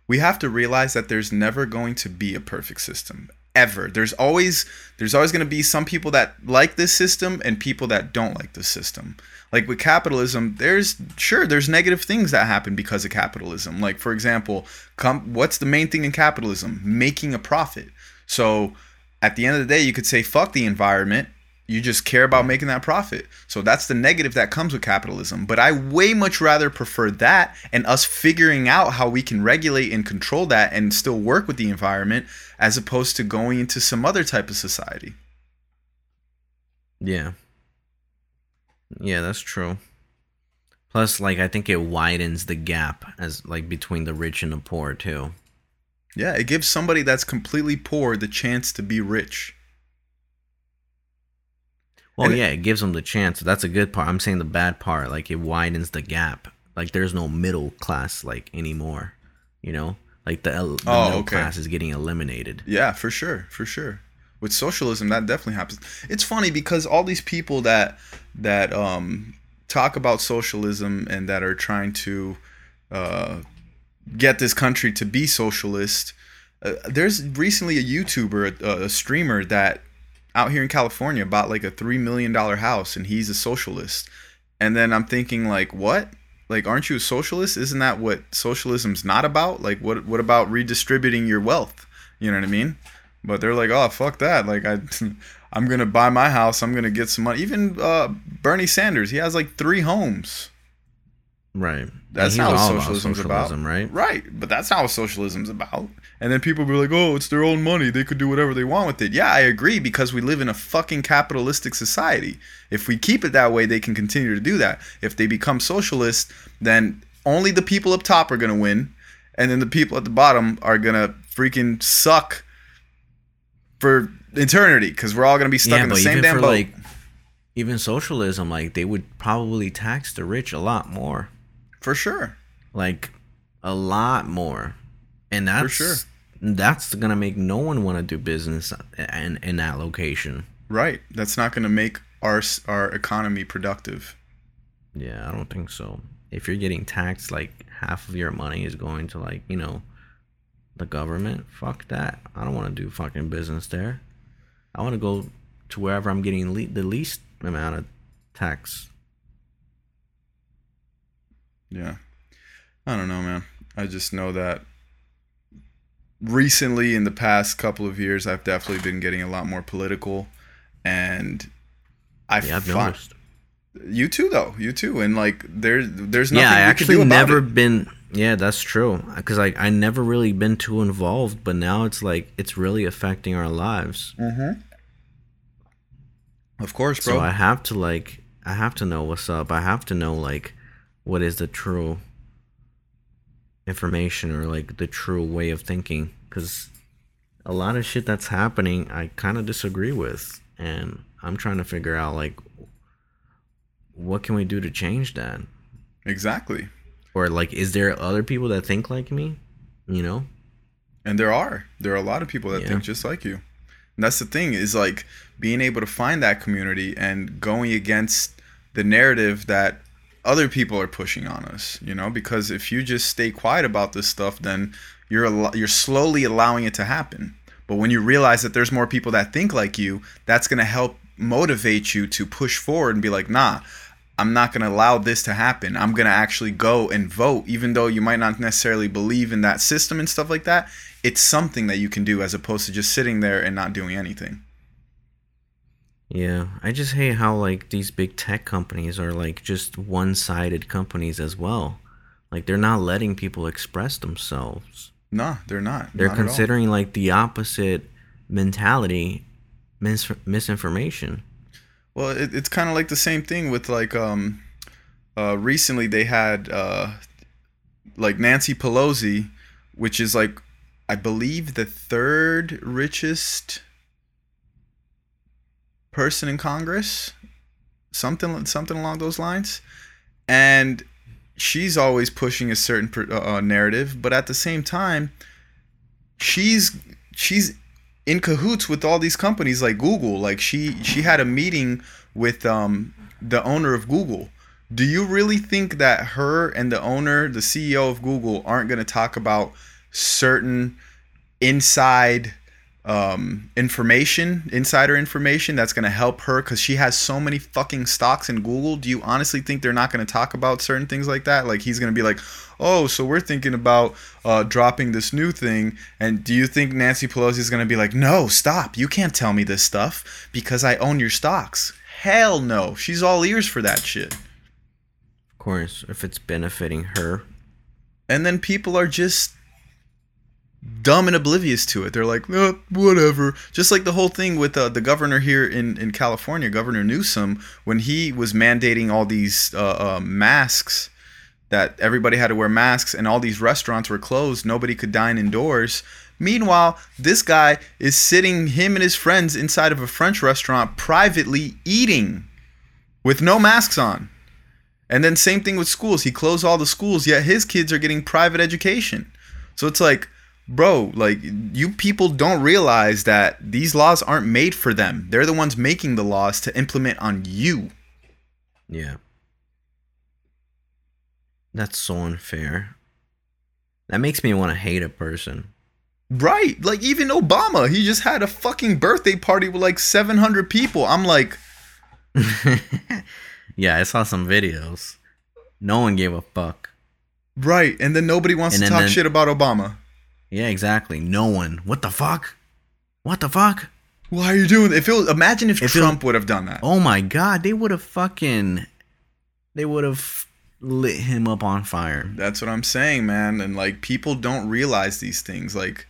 We have to realize that there's never going to be a perfect system ever. There's always going to be some people that like this system and people that don't like this system. Like with capitalism, there's negative things that happen because of capitalism. Like, for example, what's the main thing in capitalism? Making a profit. So at the end of the day, you could say, fuck the environment. You just care about making that profit. So that's the negative that comes with capitalism. But I way much rather prefer that and us figuring out how we can regulate and control that and still work with the environment as opposed to going into some other type of society. Yeah. Yeah, that's true. Plus, like, I think it widens the gap as like between the rich and the poor too. Yeah, it gives somebody that's completely poor the chance to be rich. Well, and it gives them the chance. That's a good part. I'm saying the bad part, like, it widens the gap. Like, there's no middle class like anymore. You know, like the middle class is getting eliminated. Yeah, for sure, for sure. With socialism, that definitely happens. It's funny because all these people that talk about socialism and that are trying to get this country to be socialist. There's recently a YouTuber, a streamer that out here in California bought like a $3 million house, and he's a socialist. And then I'm thinking, like, what? Like, aren't you a socialist? Isn't that what socialism's not about? Like, what about redistributing your wealth? You know what I mean? But they're like, oh, fuck that. Like, I'm going to buy my house. I'm going to get some money. Even Bernie Sanders, he has like 3 homes. Right. That's not what socialism's about. Right? Right. But that's not what socialism's about. And then people be like, oh, it's their own money. They could do whatever they want with it. Yeah, I agree, because we live in a fucking capitalistic society. If we keep it that way, they can continue to do that. If they become socialist, then only the people up top are going to win. And then the people at the bottom are going to freaking suck for eternity, because we're all going to be stuck in the same damn boat. Like, even socialism, like, they would probably tax the rich a lot more. For sure. Like, a lot more. And that's, for sure, that's going to make no one want to do business in that location. Right. That's not going to make our economy productive. Yeah, I don't think so. If you're getting taxed, like, half of your money is going to, like, you know, the government, fuck that. I don't want to do fucking business there. I want to go to wherever I'm getting the least amount of tax. Yeah. I don't know, man. I just know that recently, in the past couple of years, I've definitely been getting a lot more political, and I've noticed. You too, though. You too. And, like, there's nothing I actually can do never about it. Been. Yeah, that's true. Because, like, I never really been too involved, but now it's like it's really affecting our lives. Mm-hmm. Of course, bro. So I have to know what's up. I have to know, like, what is the true information, or, like, the true way of thinking. Because a lot of shit that's happening, I kind of disagree with, and I'm trying to figure out, like, what can we do to change that? Exactly. Or, like, is there other people that think like me? You know? And there are a lot of people that think just like you. And that's the thing, is, like, being able to find that community and going against the narrative that other people are pushing on us, you know? Because if you just stay quiet about this stuff, then you're slowly allowing it to happen. But when you realize that there's more people that think like you, that's going to help motivate you to push forward and be like, nah, I'm not going to allow this to happen. I'm going to actually go and vote, even though you might not necessarily believe in that system and stuff like that. It's something that you can do, as opposed to just sitting there and not doing anything. Yeah, I just hate how, like, these big tech companies are, like, just one-sided companies as well. Like, they're not letting people express themselves. No, they're not. They're not considering, like, the opposite mentality, misinformation. Well, it's kind of like the same thing with, like, recently they had, like, Nancy Pelosi, which is, like, I believe the 3rd richest person in Congress, something along those lines. And she's always pushing a certain narrative, but at the same time, she's in cahoots with all these companies like Google. Like, she had a meeting with the owner of Google. Do you really think that her and the owner, the CEO of Google, aren't going to talk about certain insider information that's going to help her, because she has so many fucking stocks in Google? Do you honestly think they're not going to talk about certain things like that? Like, he's going to be like, oh, so we're thinking about dropping this new thing. And do you think Nancy Pelosi is going to be like, no, stop, you can't tell me this stuff because I own your stocks? Hell no. She's all ears for that shit. Of course, if it's benefiting her. And then people are just dumb and oblivious to it. They're like, oh, whatever. Just like the whole thing with the governor here in California, Governor Newsom, when he was mandating all these masks, that everybody had to wear masks, and all these restaurants were closed. Nobody could dine indoors. Meanwhile, this guy is sitting, him and his friends, inside of a French restaurant, privately eating with no masks on. And then same thing with schools. He closed all the schools, yet his kids are getting private education. So it's like, bro, like, you people don't realize that these laws aren't made for them. They're the ones making the laws to implement on you. Yeah. That's so unfair. That makes me want to hate a person. Right. Like, even Obama, he just had a fucking birthday party with like 700 people. I'm like... Yeah, I saw some videos. No one gave a fuck. Right. And then nobody wants to talk shit about Obama. Yeah, exactly. No one. What the fuck? What the fuck? Why are you doing that? Imagine if Trump would have done that. Oh my God. They would have fucking... They would have... lit him up on fire. That's what I'm saying, man. And like, people don't realize these things. Like,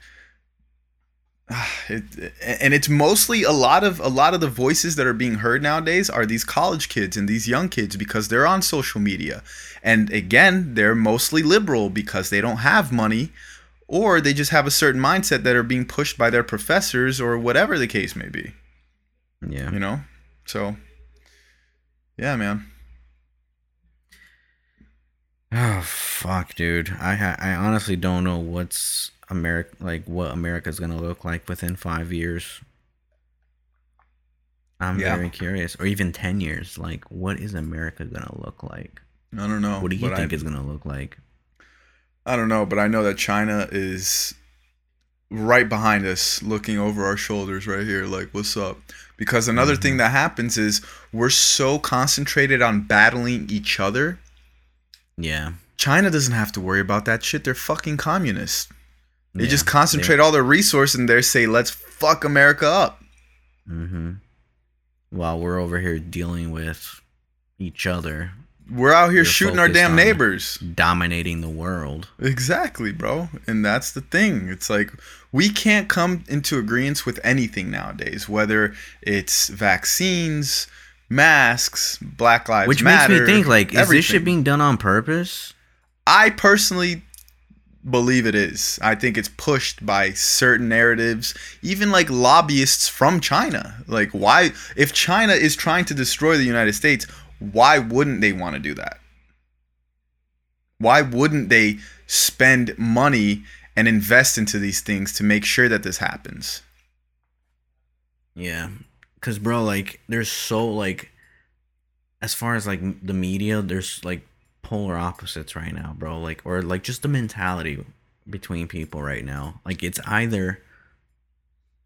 and it's mostly a lot of the voices that are being heard nowadays are these college kids and these young kids, because they're on social media. And again, they're mostly liberal because they don't have money, or they just have a certain mindset that are being pushed by their professors or whatever the case may be. Yeah. You know? So, yeah, man. Oh fuck, dude! I honestly don't know what America's gonna look like within 5 years. I'm very curious, or even 10 years. Like, what is America gonna look like? I don't know. What do you think it's gonna look like? I don't know, but I know that China is right behind us, looking over our shoulders right here. Like, what's up? Because another thing that happens is we're so concentrated on battling each other. Yeah. China doesn't have to worry about that shit. They're fucking communists. They just concentrate all their resources and they say, let's fuck America up. Mm-hmm. While we're over here dealing with each other. We're out here shooting our damn neighbors. Dominating the world. Exactly, bro. And that's the thing. It's like, we can't come into agreement with anything nowadays, whether it's vaccines, masks, Black Lives Matter. Which makes me think, like, everything. Is this shit being done on purpose? I personally believe it is. I think it's pushed by certain narratives, even like lobbyists from China. Like, why? If China is trying to destroy the United States, why wouldn't they want to do that? Why wouldn't they spend money and invest into these things to make sure that this happens? Yeah. Because, bro, like, there's so, like, as far as, like, the media, there's, like, polar opposites right now, bro. Like, or, like, just the mentality between people right now. Like, it's either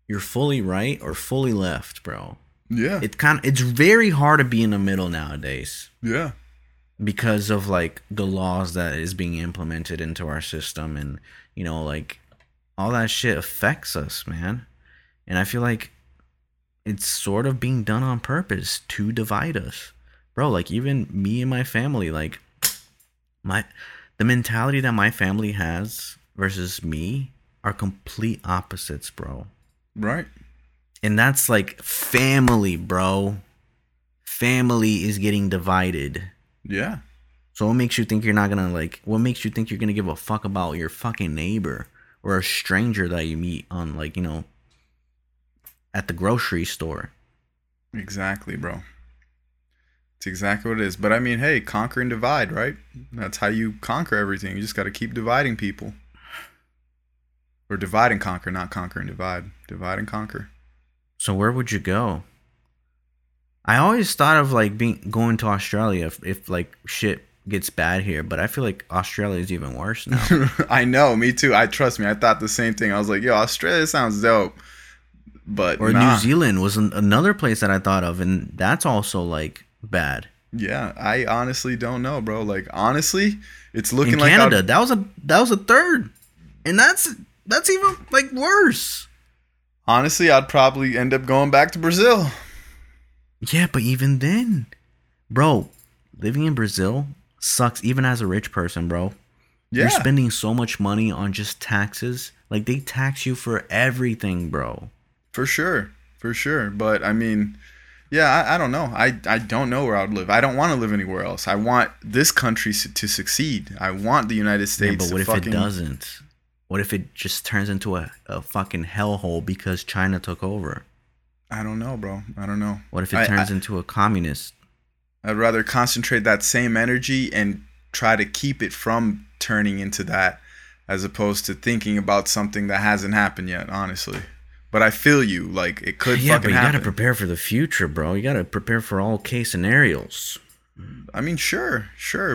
you're fully right or fully left, bro. Yeah. It's very hard to be in the middle nowadays. Yeah. Because of, like, the laws that is being implemented into our system. And, you know, like, all that shit affects us, man. And I feel like it's sort of being done on purpose to divide us. Bro, like, even me and my family, like, the mentality that my family has versus me are complete opposites, bro. Right. And that's, like, family, bro. Family is getting divided. Yeah. So what makes you think you're not gonna, like, what makes you think you're gonna give a fuck about your fucking neighbor or a stranger that you meet on, like, you know, at the grocery store? Exactly, bro. It's exactly what it is. But I mean, hey, conquer and divide, right? That's how you conquer everything. You just got to keep dividing people. Or divide and conquer, not conquer and divide. Divide and conquer. So where would you go? I always thought of, like, going to Australia if like shit gets bad here, but I feel like Australia is even worse now. I know, me too. Trust me, I thought the same thing. I was like, yo, Australia sounds dope. But New Zealand was another place that I thought of, and that's also, like, bad. Yeah, I honestly don't know, bro. Like, honestly, it's looking like Canada. That was a third, and that's even, like, worse. Honestly, I'd probably end up going back to Brazil. Yeah, but even then, bro, living in Brazil sucks. Even as a rich person, bro, yeah, you're spending so much money on just taxes. Like, they tax you for everything, bro. For sure. But I mean, yeah, I don't know. I don't know where I would live. I don't want to live anywhere else. I want this country to succeed. I want the United States to but what if it doesn't? What if it just turns into a fucking hellhole because China took over? I don't know, bro. I don't know. What if it turns into a communist? I'd rather concentrate that same energy and try to keep it from turning into that, as opposed to thinking about something that hasn't happened yet, honestly. But I feel you, like, it could fucking happen. Yeah, but you gotta prepare for the future, bro. You gotta prepare for all case scenarios. I mean, sure,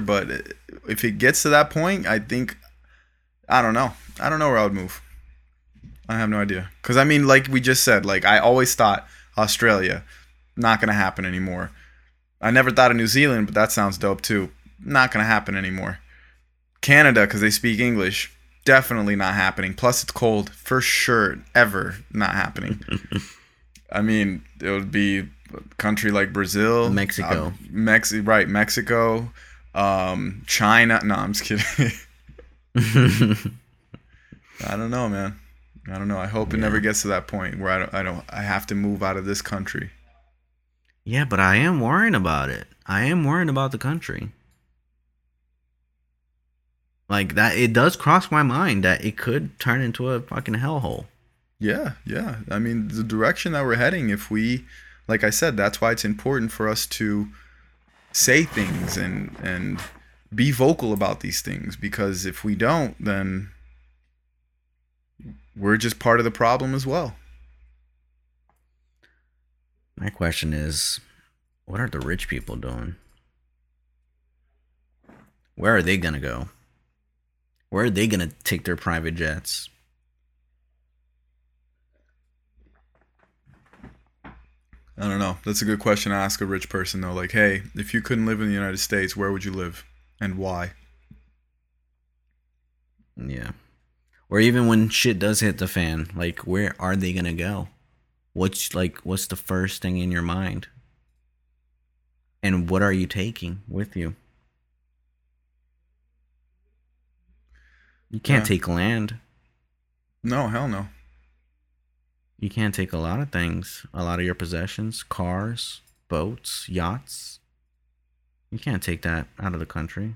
but if it gets to that point, I think, I don't know. I don't know where I would move. I have no idea. Because, I mean, like we just said, like I always thought Australia, not going to happen anymore. I never thought of New Zealand, but that sounds dope too. Not going to happen anymore. Canada, because they speak English, definitely not happening. Plus, it's cold. For sure, ever not happening. I mean, it would be a country like Brazil. Mexico. Right, Mexico. China. No, I'm just kidding. I don't know, man. I don't know. I hope it never gets to that point where I have to move out of this country. Yeah, but I am worrying about it. I am worrying about the country. Like that, it does cross my mind that it could turn into a fucking hellhole. Yeah, yeah. I mean, the direction that we're heading, if we, like I said, that's why it's important for us to say things and be vocal about these things, because if we don't, then we're just part of the problem as well. My question is, what are the rich people doing? Where are they going to go? Where are they going to take their private jets? I don't know. That's a good question to ask a rich person, though. Like, hey, if you couldn't live in the United States, where would you live and why? Yeah. Or even when shit does hit the fan, like, where are they going to go? What's the first thing in your mind? And what are you taking with you? You can't take land. No, hell no. You can't take a lot of things. A lot of your possessions, cars, boats, yachts. You can't take that out of the country.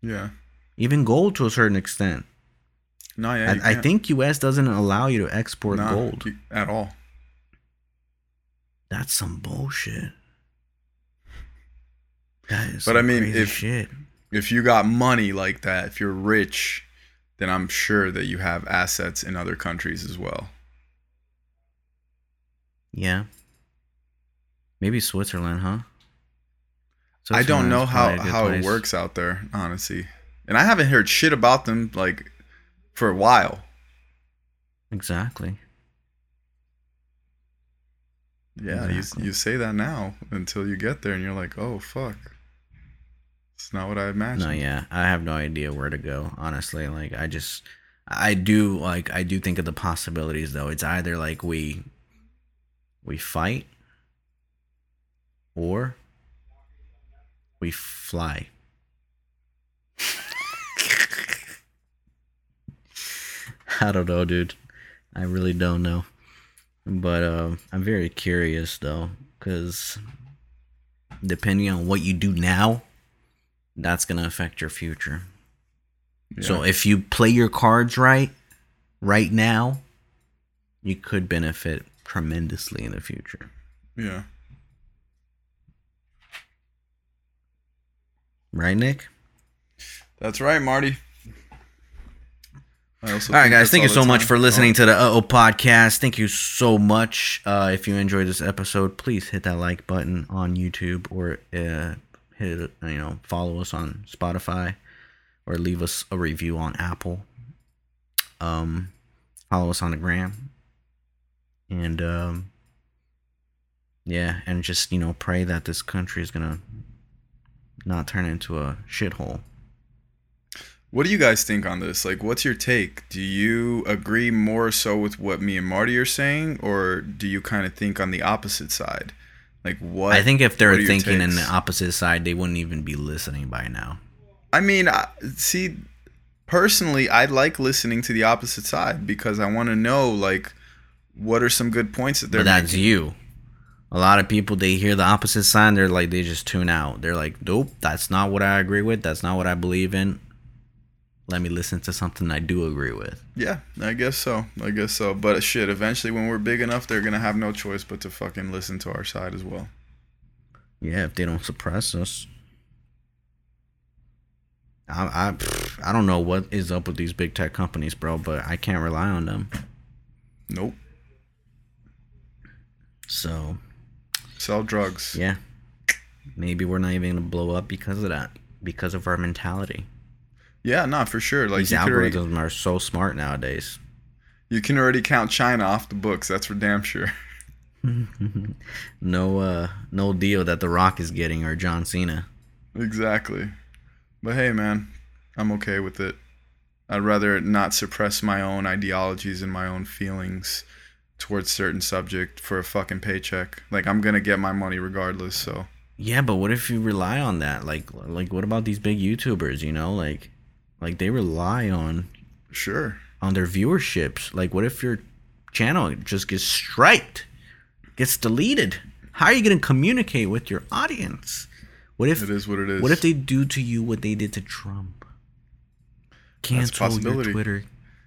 Yeah. Even gold to a certain extent. No, yeah. I think U.S. doesn't allow you to export gold. At all. That's some bullshit. That is some crazy shit. If you got money like that, if you're rich, then I'm sure that you have assets in other countries as well. Yeah. Maybe Switzerland, huh? Switzerland, I don't know how it works out there, honestly. And I haven't heard shit about them, like, for a while. Exactly. Yeah, exactly. You say that now until you get there and you're like, oh, fuck. It's not what I imagined. No, yeah, I have no idea where to go, honestly. Like, I do think of the possibilities, though. It's either like we fight or we fly. I don't know, dude. I really don't know. But I'm very curious, though, because depending on what you do now, that's going to affect your future. Yeah. So if you play your cards right now, you could benefit tremendously in the future. Yeah. Right, Nick? That's right, Marty. All right, guys. Thank you so much for listening to the Uh-Oh Podcast. Thank you so much. If you enjoyed this episode, please hit that like button on YouTube or... follow us on Spotify or leave us a review on Apple. Follow us on the gram, and and just pray that this country is gonna not turn into a shithole. What do you guys think on this? Like, what's your take? Do you agree more so with what me and Marty are saying, or do you kind of think on the opposite side? Like, what? I think if they're thinking in the opposite side, they wouldn't even be listening by now. I mean, see, personally, I like listening to the opposite side because I want to know, like, what are some good points that they're making. That's you. A lot of people, they hear the opposite side, they're like, they just tune out. They're like, nope, that's not what I agree with. That's not what I believe in. Let me listen to something I do agree with. Yeah, I guess so. But shit, eventually when we're big enough, they're going to have no choice but to fucking listen to our side as well. Yeah, if they don't suppress us. I don't know what is up with these big tech companies, bro, but I can't rely on them. Nope. So. Sell drugs. Yeah. Maybe we're not even going to blow up because of that. because of our mentality. Yeah, no, for sure. Like, these algorithms are so smart nowadays. You can already count China off the books. That's for damn sure. No deal that The Rock is getting or John Cena. Exactly. But hey, man, I'm okay with it. I'd rather not suppress my own ideologies and my own feelings towards certain subject for a fucking paycheck. Like, I'm going to get my money regardless, so. Yeah, but what if you rely on that? Like what about these big YouTubers, you know? Like they rely on... Sure. On their viewerships. Like, what if your channel just gets striked? Gets deleted? How are you going to communicate with your audience? What if... It is what it is. What if they do to you what they did to Trump? Cancel your Twitter.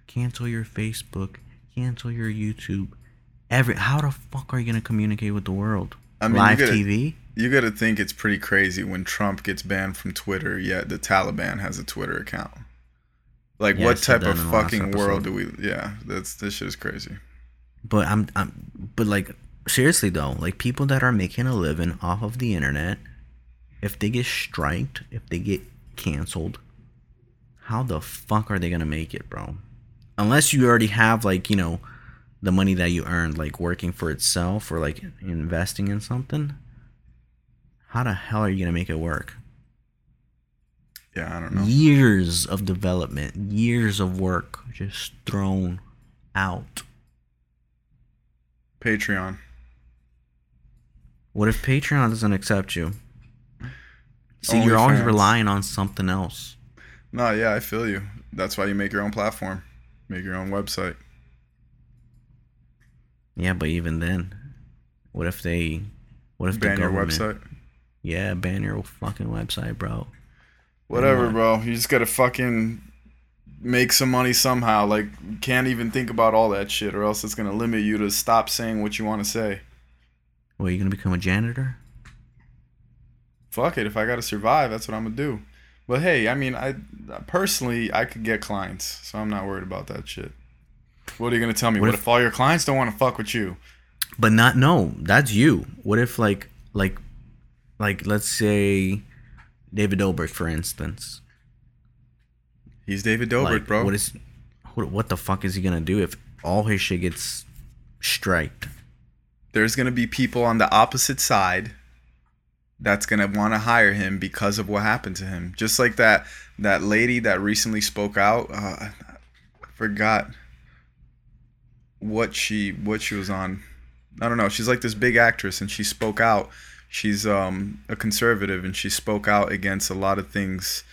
Cancel your Facebook. Cancel your YouTube. How the fuck are you going to communicate with the world? I mean, live TV? You got to think it's pretty crazy when Trump gets banned from Twitter, yet the Taliban has a Twitter account. Like, yeah, what type of fucking world do we... Yeah, this shit is crazy. But seriously, though, like, people that are making a living off of the internet, if they get striked, if they get canceled, how the fuck are they going to make it, bro? Unless you already have, like, you know, the money that you earned, like, working for itself or, like, investing in something. How the hell are you going to make it work? Yeah, I don't know. Years of development, years of work just thrown out. Patreon. What if Patreon doesn't accept you? See, you're always relying on something else. No, yeah, I feel you. That's why you make your own platform. Make your own website. Yeah, but even then, what if the government... Ban your website? Yeah, ban your fucking website, bro. Whatever, bro. You just gotta fucking make some money somehow. Like, you can't even think about all that shit, or else it's gonna limit you to stop saying what you want to say. Well, you gonna become a janitor? Fuck it. If I gotta survive, that's what I'm gonna do. But hey, I mean, I personally could get clients, so I'm not worried about that shit. What are you gonna tell me? What if all your clients don't want to fuck with you? But that's you. What if like let's say David Dobrik, for instance. He's David Dobrik, like, bro. What the fuck is he gonna do if all his shit gets striked? There's gonna be people on the opposite side that's gonna want to hire him because of what happened to him. Just like that lady that recently spoke out. I forgot what she was on. I don't know. She's like this big actress, and she spoke out. She's a conservative, and she spoke out against a lot of things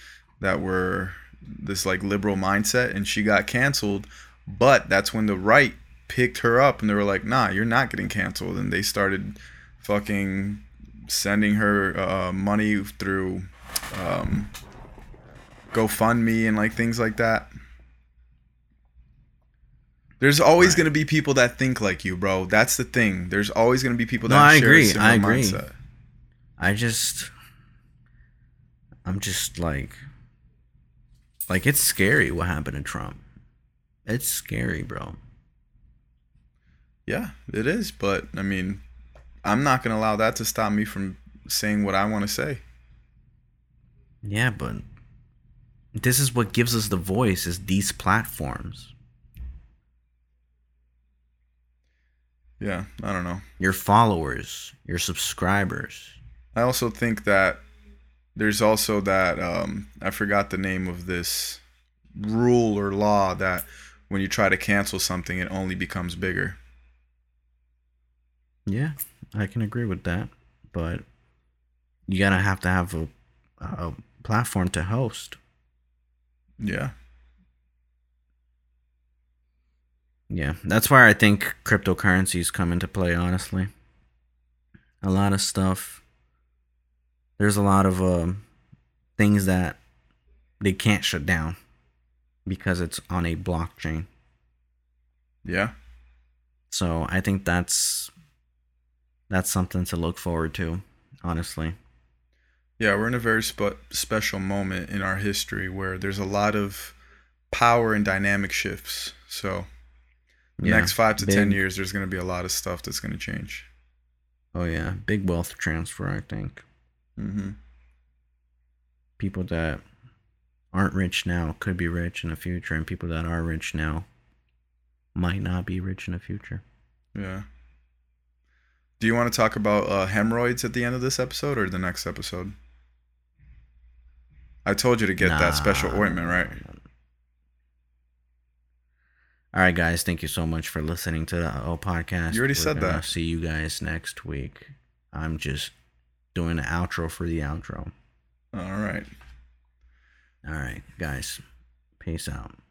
that were this like liberal mindset, and she got canceled. But that's when the right picked her up, and they were like, "Nah, you're not getting canceled," and they started fucking sending her money through GoFundMe and like things like that. There's always going to be people that think like you, bro. That's the thing. There's always going to be people that share a similar mindset. I'm just like it's scary what happened to Trump. It's scary, bro. Yeah, it is. But I mean, I'm not going to allow that to stop me from saying what I want to say. Yeah, but this is what gives us the voice, is these platforms. Yeah, I don't know. Your followers, your subscribers. I also think that there's also that, I forgot the name of this rule or law, that when you try to cancel something, it only becomes bigger. Yeah, I can agree with that. But you gotta have to have a platform to host. Yeah. Yeah, that's where I think cryptocurrencies come into play, honestly. A lot of stuff. There's a lot of things that they can't shut down because it's on a blockchain. Yeah. So I think that's something to look forward to, honestly. Yeah, we're in a very special moment in our history where there's a lot of power and dynamic shifts, so... Yeah, next 5 to 10 years, there's going to be a lot of stuff that's going to change. Oh, yeah. Big wealth transfer, I think. Mm-hmm. people that aren't rich now could be rich in the future, and people that are rich now might not be rich in the future. Yeah. Do you want to talk about hemorrhoids at the end of this episode or the next episode? I told you to get that special ointment, right? All right, guys. Thank you so much for listening to the O Podcast. You already said that. I'll see you guys next week. I'm just doing an outro for the outro. All right. All right, guys. Peace out.